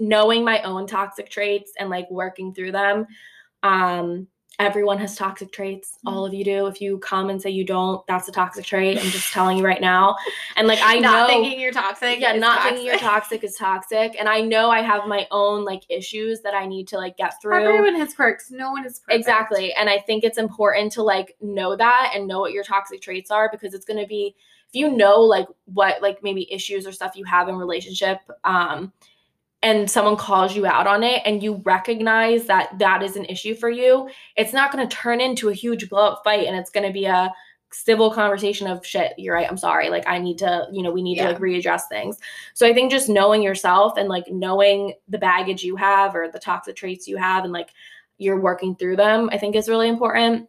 knowing my own toxic traits and like working through them. Um, everyone has toxic traits. Mm-hmm. All of you do. If you come and say you don't, that's a toxic trait. I'm just telling you right now. And like, I not know thinking you're toxic. Yeah. Not toxic. Thinking you're toxic is toxic. And I know I have my own like issues that I need to like get through. Everyone has quirks. No one is perfect. Exactly. And I think it's important to like know that and know what your toxic traits are, because it's going to be, if you know, like, what, like, maybe issues or stuff you have in relationship, um, and someone calls you out on it and you recognize that that is an issue for you, it's not going to turn into a huge blow-up fight, and it's going to be a civil conversation of, shit, you're right, I'm sorry. Like, I need to, you know, we need yeah. to, like, readdress things. So I think just knowing yourself and, like, knowing the baggage you have or the toxic traits you have and, like, you're working through them, I think is really important.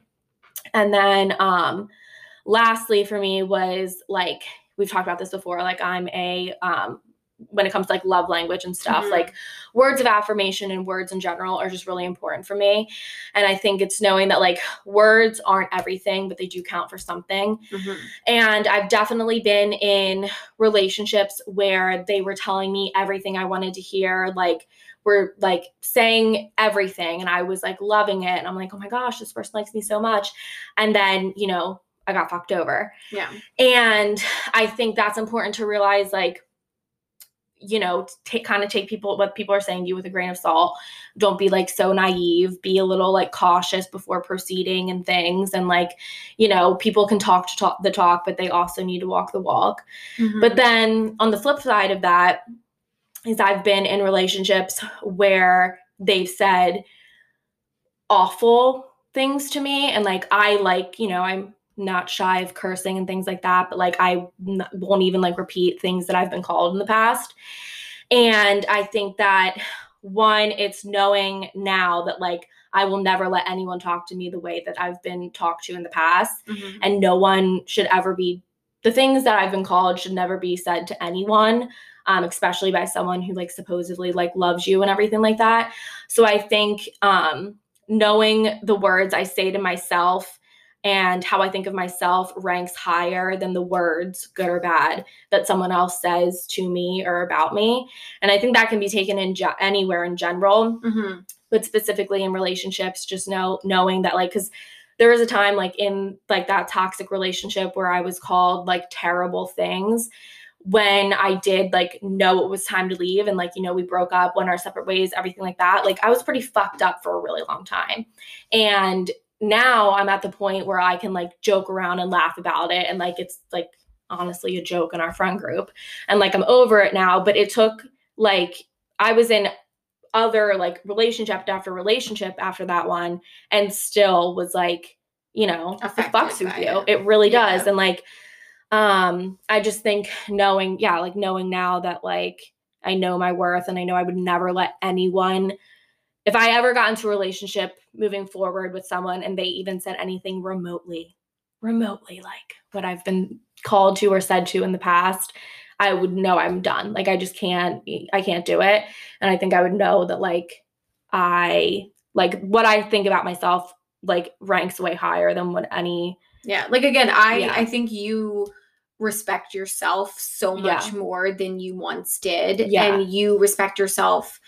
And then, um, lastly for me was like, we've talked about this before, like I'm a, um, when it comes to like love language and stuff, mm-hmm. like words of affirmation and words in general are just really important for me. And I think it's knowing that like words aren't everything, but they do count for something. Mm-hmm. And I've definitely been in relationships where they were telling me everything I wanted to hear, like were like saying everything. And I was like loving it. And I'm like, oh my gosh, this person likes me so much. And then, you know, I got fucked over. Yeah. And I think that's important to realize, like, you know, take kind of take people, what people are saying to you with a grain of salt. Don't be like so naive, be a little like cautious before proceeding and things. And like, you know, people can talk to talk the talk, but they also need to walk the walk. Mm-hmm. But then on the flip side of that is I've been in relationships where they've said awful things to me. And like, I like, you know, I'm not shy of cursing and things like that, but like I n- won't even like repeat things that I've been called in the past. And I think that one, it's knowing now that like I will never let anyone talk to me the way that I've been talked to in the past. Mm-hmm. And no one should ever be, the things that I've been called should never be said to anyone, um, especially by someone who like supposedly like loves you and everything like that. So I think um, knowing the words I say to myself and how I think of myself ranks higher than the words, good or bad, that someone else says to me or about me. And I think that can be taken in ge- anywhere in general, mm-hmm. but specifically in relationships, just know knowing that, like, because there was a time, like, in, like, that toxic relationship where I was called, like, terrible things when I did, like, know it was time to leave and, like, you know, we broke up, went our separate ways, everything like that. Like, I was pretty fucked up for a really long time. And now I'm at the point where I can like joke around and laugh about it. And like, it's like, honestly, a joke in our friend group, and like, I'm over it now, but it took like, I was in other like relationship after relationship after that one and still was like, you know, it fucks with you. It really does. Yeah. And like, um, I just think knowing, yeah, like knowing now that like, I know my worth and I know I would never let anyone, if I ever got into a relationship moving forward with someone and they even said anything remotely, remotely like what I've been called to or said to in the past, I would know I'm done. Like I just can't, I can't do it. And I think I would know that like I like what I think about myself, like ranks way higher than what any. Yeah. Like, again, I, yeah. I think you respect yourself so much yeah. more than you once did. Yeah. And you respect yourself.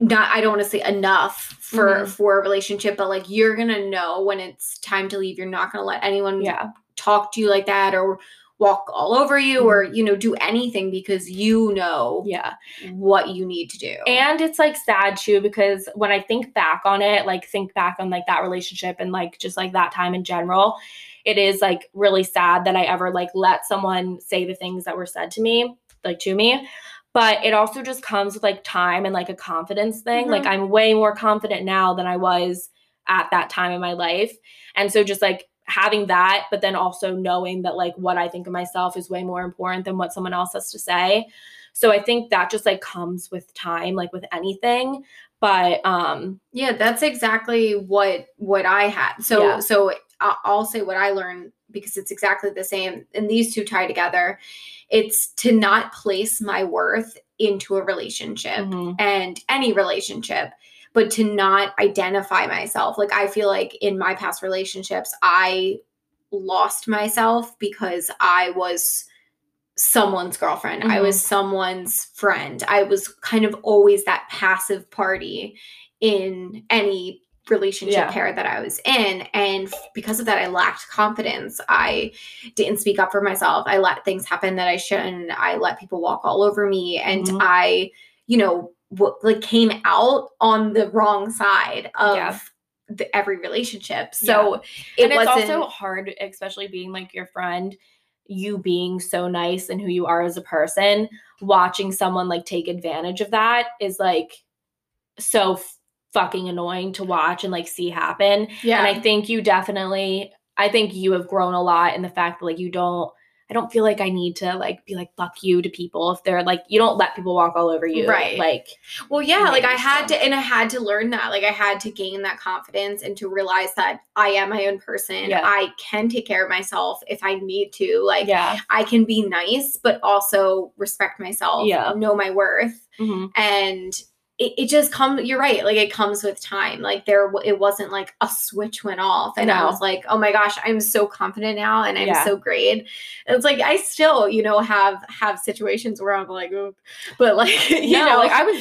Not, I don't want to say enough for, mm-hmm. for a relationship, but like, you're going to know when it's time to leave. You're not going to let anyone yeah. talk to you like that or walk all over you mm-hmm. or, you know, do anything, because you know yeah. what you need to do. And it's like sad too, because when I think back on it, like think back on like that relationship and like, just like that time in general, it is like really sad that I ever like let someone say the things that were said to me, like to me. But it also just comes with like time and like a confidence thing. Mm-hmm. Like I'm way more confident now than I was at that time in my life. And so just like having that, but then also knowing that like what I think of myself is way more important than what someone else has to say. So I think that just like comes with time, like with anything. But um, yeah, that's exactly what what I had. So yeah. so I'll say what I learned, because it's exactly the same. And these two tie together. It's to not place my worth into a relationship mm-hmm. and any relationship, but to not identify myself. Like, I feel like in my past relationships, I lost myself because I was someone's girlfriend. Mm-hmm. I was someone's friend. I was kind of always that passive party in any relationship yeah. pair that I was in. And because of that, I lacked confidence. I didn't speak up for myself. I let things happen that I shouldn't. I let people walk all over me. And mm-hmm. I, you know, w- like came out on the wrong side of yeah. the, every relationship. So yeah. it and it's wasn't, also hard, especially being like your friend, you being so nice and who you are as a person, watching someone like take advantage of that is like so f- fucking annoying to watch and like see happen. Yeah. And I think you definitely, I think you have grown a lot in the fact that like you don't, I don't feel like I need to like be like, fuck you to people if they're like, you don't let people walk all over you. Right. Like, well, yeah, like I had to, and I had to learn that. Like I had to gain that confidence and to realize that I am my own person. Yeah. I can take care of myself if I need to. Like yeah. I can be nice, but also respect myself, yeah. know my worth. Mm-hmm. And It, it just comes, you're right. Like it comes with time. Like there, it wasn't like a switch went off and no. I was like, oh my gosh, I'm so confident now. And I'm yeah. so great. And it's like, I still, you know, have, have situations where I'm like, oh. But like, you no, know, like I was,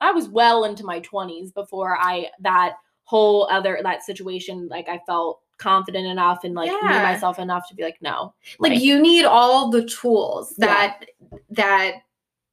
I was well into my twenties before I, that whole other, that situation, like I felt confident enough and like yeah. knew myself enough to be like, no, like, like you need all the tools that, yeah. that,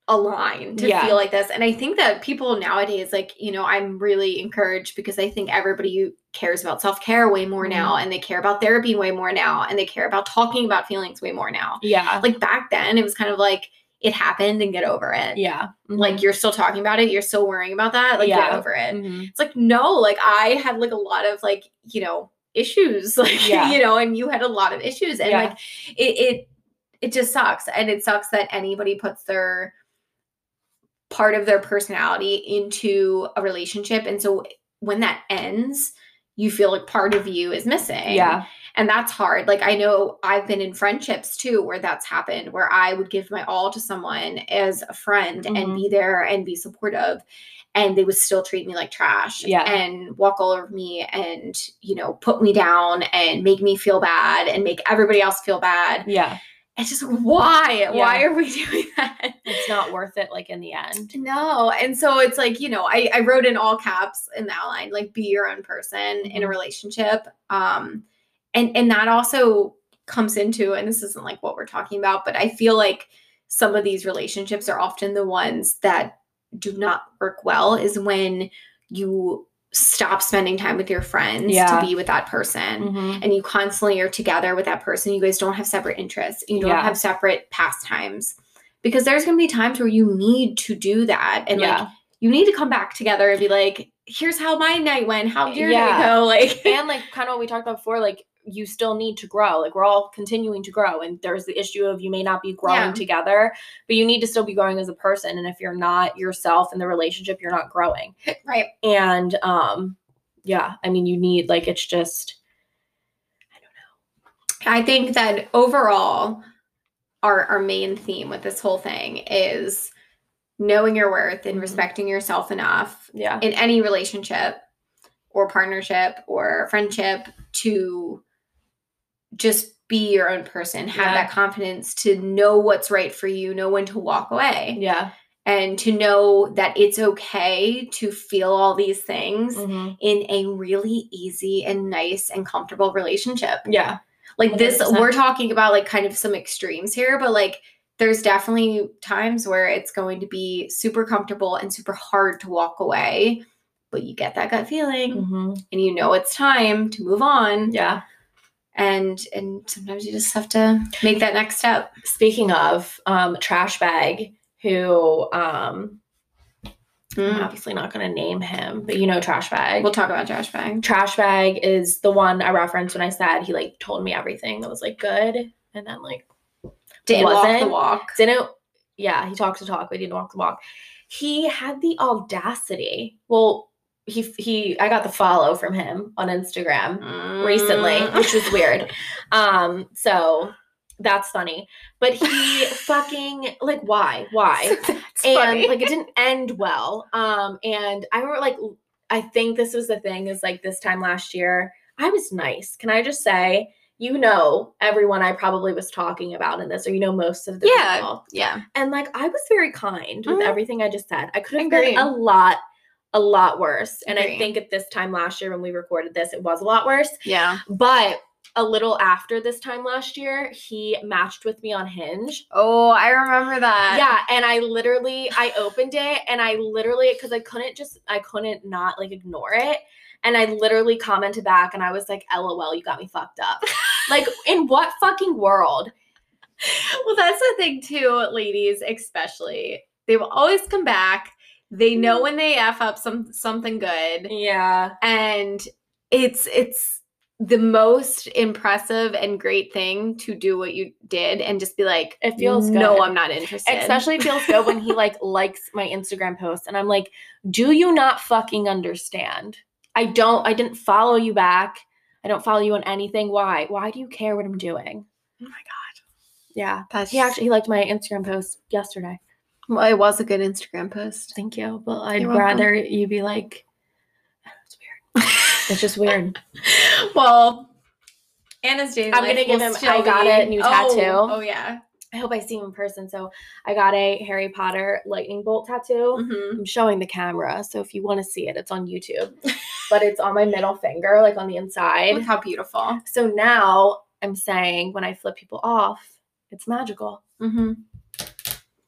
align to yeah. feel like this. And I think that people nowadays, like, you know, I'm really encouraged because I think everybody cares about self-care way more mm-hmm. now, and they care about therapy way more now, and they care about talking about feelings way more now. Yeah. Like back then it was kind of like, it happened and get over it. Yeah. Mm-hmm. Like you're still talking about it. You're still worrying about that. Like yeah. get over it. Mm-hmm. It's like, no, like I had like a lot of like, you know, issues, like, yeah. you know, and you had a lot of issues and yeah. like it, it, it just sucks. And it sucks that anybody puts their part of their personality into a relationship. And so when that ends, you feel like part of you is missing. Yeah. And that's hard. Like I know I've been in friendships too, where that's happened, where I would give my all to someone as a friend mm-hmm. and be there and be supportive. And they would still treat me like trash yeah. and walk all over me and, you know, put me down and make me feel bad and make everybody else feel bad. Yeah. It's just, why? Yeah. Why are we doing that? It's not worth it, like, in the end. No. And so it's like, you know, I, I wrote in all caps in that line, like, be your own person mm-hmm. in a relationship. Um, and, and that also comes into, and this isn't, like, what we're talking about, but I feel like some of these relationships are often the ones that do not work well is when you stop spending time with your friends yeah. to be with that person. Mm-hmm. And you constantly are together with that person. You guys don't have separate interests. You don't yeah. have separate pastimes, because there's going to be times where you need to do that. And yeah. like, you need to come back together and be like, here's how my night went. How did yeah. it go? Like, and like kind of what we talked about before, like you still need to grow. Like we're all continuing to grow. And there's the issue of you may not be growing yeah. together, but you need to still be growing as a person. And if you're not yourself in the relationship, you're not growing. Right. And, um, yeah, I mean, you need, like, it's just, I don't know. I think that overall our, our main theme with this whole thing is knowing your worth and mm-hmm. respecting yourself enough yeah. in any relationship. or partnership or friendship to just be your own person, have yeah. that confidence to know what's right for you, know when to walk away. Yeah. And to know that it's okay to feel all these things mm-hmm. in a really easy and nice and comfortable relationship. Yeah. Like one hundred percent. This, we're talking about like kind of some extremes here, but like there's definitely times where it's going to be super comfortable and super hard to walk away, but you get that gut feeling mm-hmm. and you know it's time to move on. Yeah. And and sometimes you just have to make that next step. Speaking of um, trash bag, who um, mm. I'm obviously not going to name him, but you know trash bag. We'll talk about trash bag. Trash bag is the one I referenced when I said he like told me everything that was like good, and then like didn't wasn't, walk the walk. Didn't. Yeah, he talked the talk, but he didn't walk the walk. He had the audacity. Well. He he, I got the follow from him on Instagram mm. recently, which was weird. Um, so that's funny. But he fucking like why why? That's and funny. Like it didn't end well. Um, and I remember like I think this was the thing is like this time last year I was nice. Can I just say? You know everyone I probably was talking about in this, or you know most of the yeah, people. Yeah. And like I was very kind with mm. everything I just said. I could have been a lot. A lot worse. And Agreed. I think at this time last year when we recorded this, it was a lot worse. Yeah. But a little after this time last year, he matched with me on Hinge. Oh, I remember that. Yeah. And I literally, I opened it and I literally, because I couldn't just, I couldn't not like ignore it. And I literally commented back and I was like, LOL, you got me fucked up. Like, in what fucking world? Well, that's the thing too, ladies, especially. They will always come back. They know when they F up some something good. Yeah. And it's it's the most impressive and great thing to do what you did and just be like, it feels no, good. No, I'm not interested. Especially it feels good when he like likes my Instagram post and I'm like, do you not fucking understand? I don't I didn't follow you back. I don't follow you on anything. Why? Why do you care what I'm doing? Oh my God. Yeah. That's he actually he liked my Instagram post yesterday. Well, it was a good Instagram post. Thank you. But I'd You're rather welcome. You be like, oh, it's weird. It's just weird. Well, Anna's daily. I'm going to give him, I got a new tattoo. Oh, oh, yeah. I hope I see him in person. So I got a Harry Potter lightning bolt tattoo. Mm-hmm. I'm showing the camera. So if you want to see it, it's on YouTube. But it's on my middle finger, like on the inside. Look how beautiful. So now I'm saying when I flip people off, it's magical. Mm-hmm.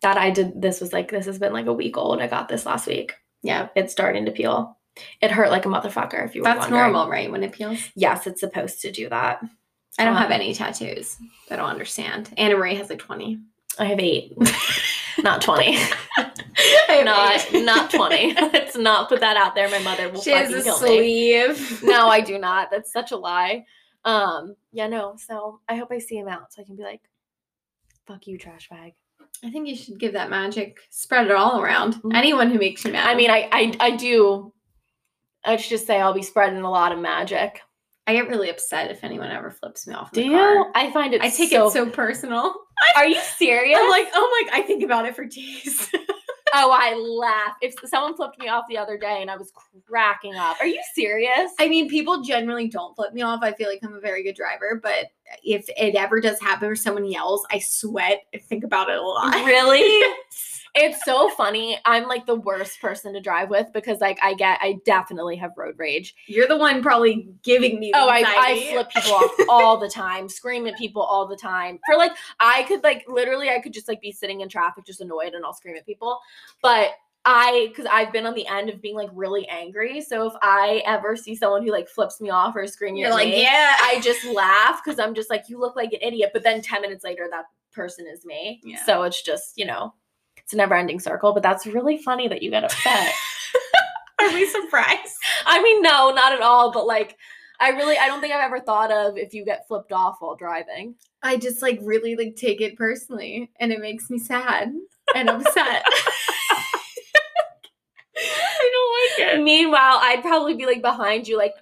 That I did, this was like, this has been like a week old. I got this last week. Yeah. It's starting to peel. It hurt like a motherfucker if you were That's wondering. Normal, right? When it peels? Yes, it's supposed to do that. I don't um, have any tattoos. I don't understand. Anna Marie has like twenty. I have eight. Not twenty. not not twenty. Let's not put that out there. My mother will she fucking has a kill sleeve. Me. No, I do not. That's such a lie. Um, yeah, no. So I hope I see him out so I can be like, fuck you, trash bag. I think you should give that magic, spread it all around. Anyone who makes you mad. I mean, I, I, I do. I should just say I'll be spreading a lot of magic. I get really upset if anyone ever flips me off. In do the car. You? I find it. I take so... it so personal. Are you serious? I'm like, oh my! I think about it for days. Oh, I laugh. If someone flipped me off the other day and I was cracking up. Are you serious? I mean, people generally don't flip me off. I feel like I'm a very good driver. But if it ever does happen or someone yells, I sweat. I think about it a lot. Really? Yes. It's so funny. I'm like the worst person to drive with because like I get, I definitely have road rage. You're the one probably giving me the Oh, I, I flip people off all the time, scream at people all the time. For like, I could like, literally I could just like be sitting in traffic just annoyed and I'll scream at people. But I, because I've been on the end of being like really angry. So if I ever see someone who like flips me off or screams at like, me, yeah. I just laugh because I'm just like, you look like an idiot. But then ten minutes later, that person is me. Yeah. So it's just, you know. It's a never-ending circle, but that's really funny that you get upset. Are we surprised? I mean, no, not at all. But like, I really, I don't think I've ever thought of if you get flipped off while driving. I just like really like take it personally, and it makes me sad and upset. I don't like it. Meanwhile, I'd probably be like behind you, like.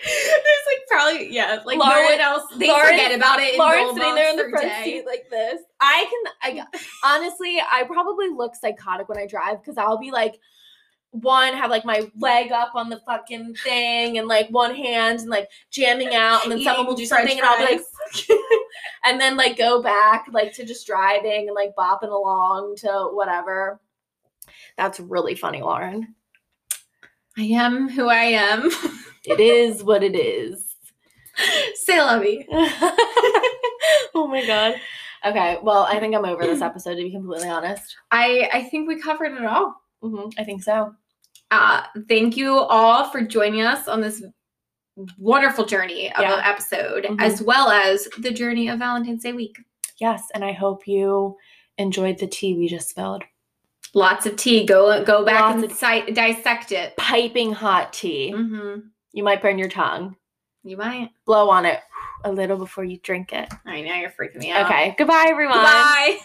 There's like probably yeah like Lauren, no one else they Lauren, forget about it. Lauren's sitting there in the front day. Seat like this. I can I honestly I probably look psychotic when I drive because I'll be like one have like my leg up on the fucking thing and like one hand and like jamming out, and then someone will do something and I'll be like fuck you, and then like go back like to just driving and like bopping along to whatever. That's really funny, Lauren. I am who I am. It is what it is. Say love me. Oh my god. Okay, well, I think I'm over this episode, to be completely honest. I, I think we covered it all. Mm-hmm. I think so. Uh, thank you all for joining us on this wonderful journey of yeah. an episode, mm-hmm. as well as the journey of Valentine's Day week. Yes, and I hope you enjoyed the tea we just spilled. Lots of tea. Go go back Lots and si- dissect it. Piping hot tea. Mm-hmm. You might burn your tongue. You might. Blow on it a little before you drink it. I know, you're freaking me out. Okay. Goodbye, everyone. Bye.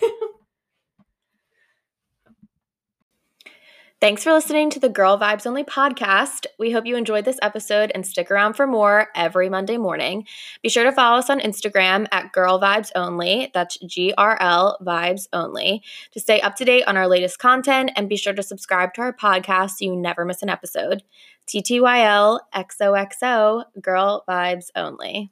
Thanks for listening to the Girl Vibes Only podcast. We hope you enjoyed this episode and stick around for more every Monday morning. Be sure to follow us on Instagram at Girl Vibes Only. That's G R L Vibes Only. To stay up to date on our latest content, and be sure to subscribe to our podcast so you never miss an episode. T T Y L X O X O Girl Vibes Only.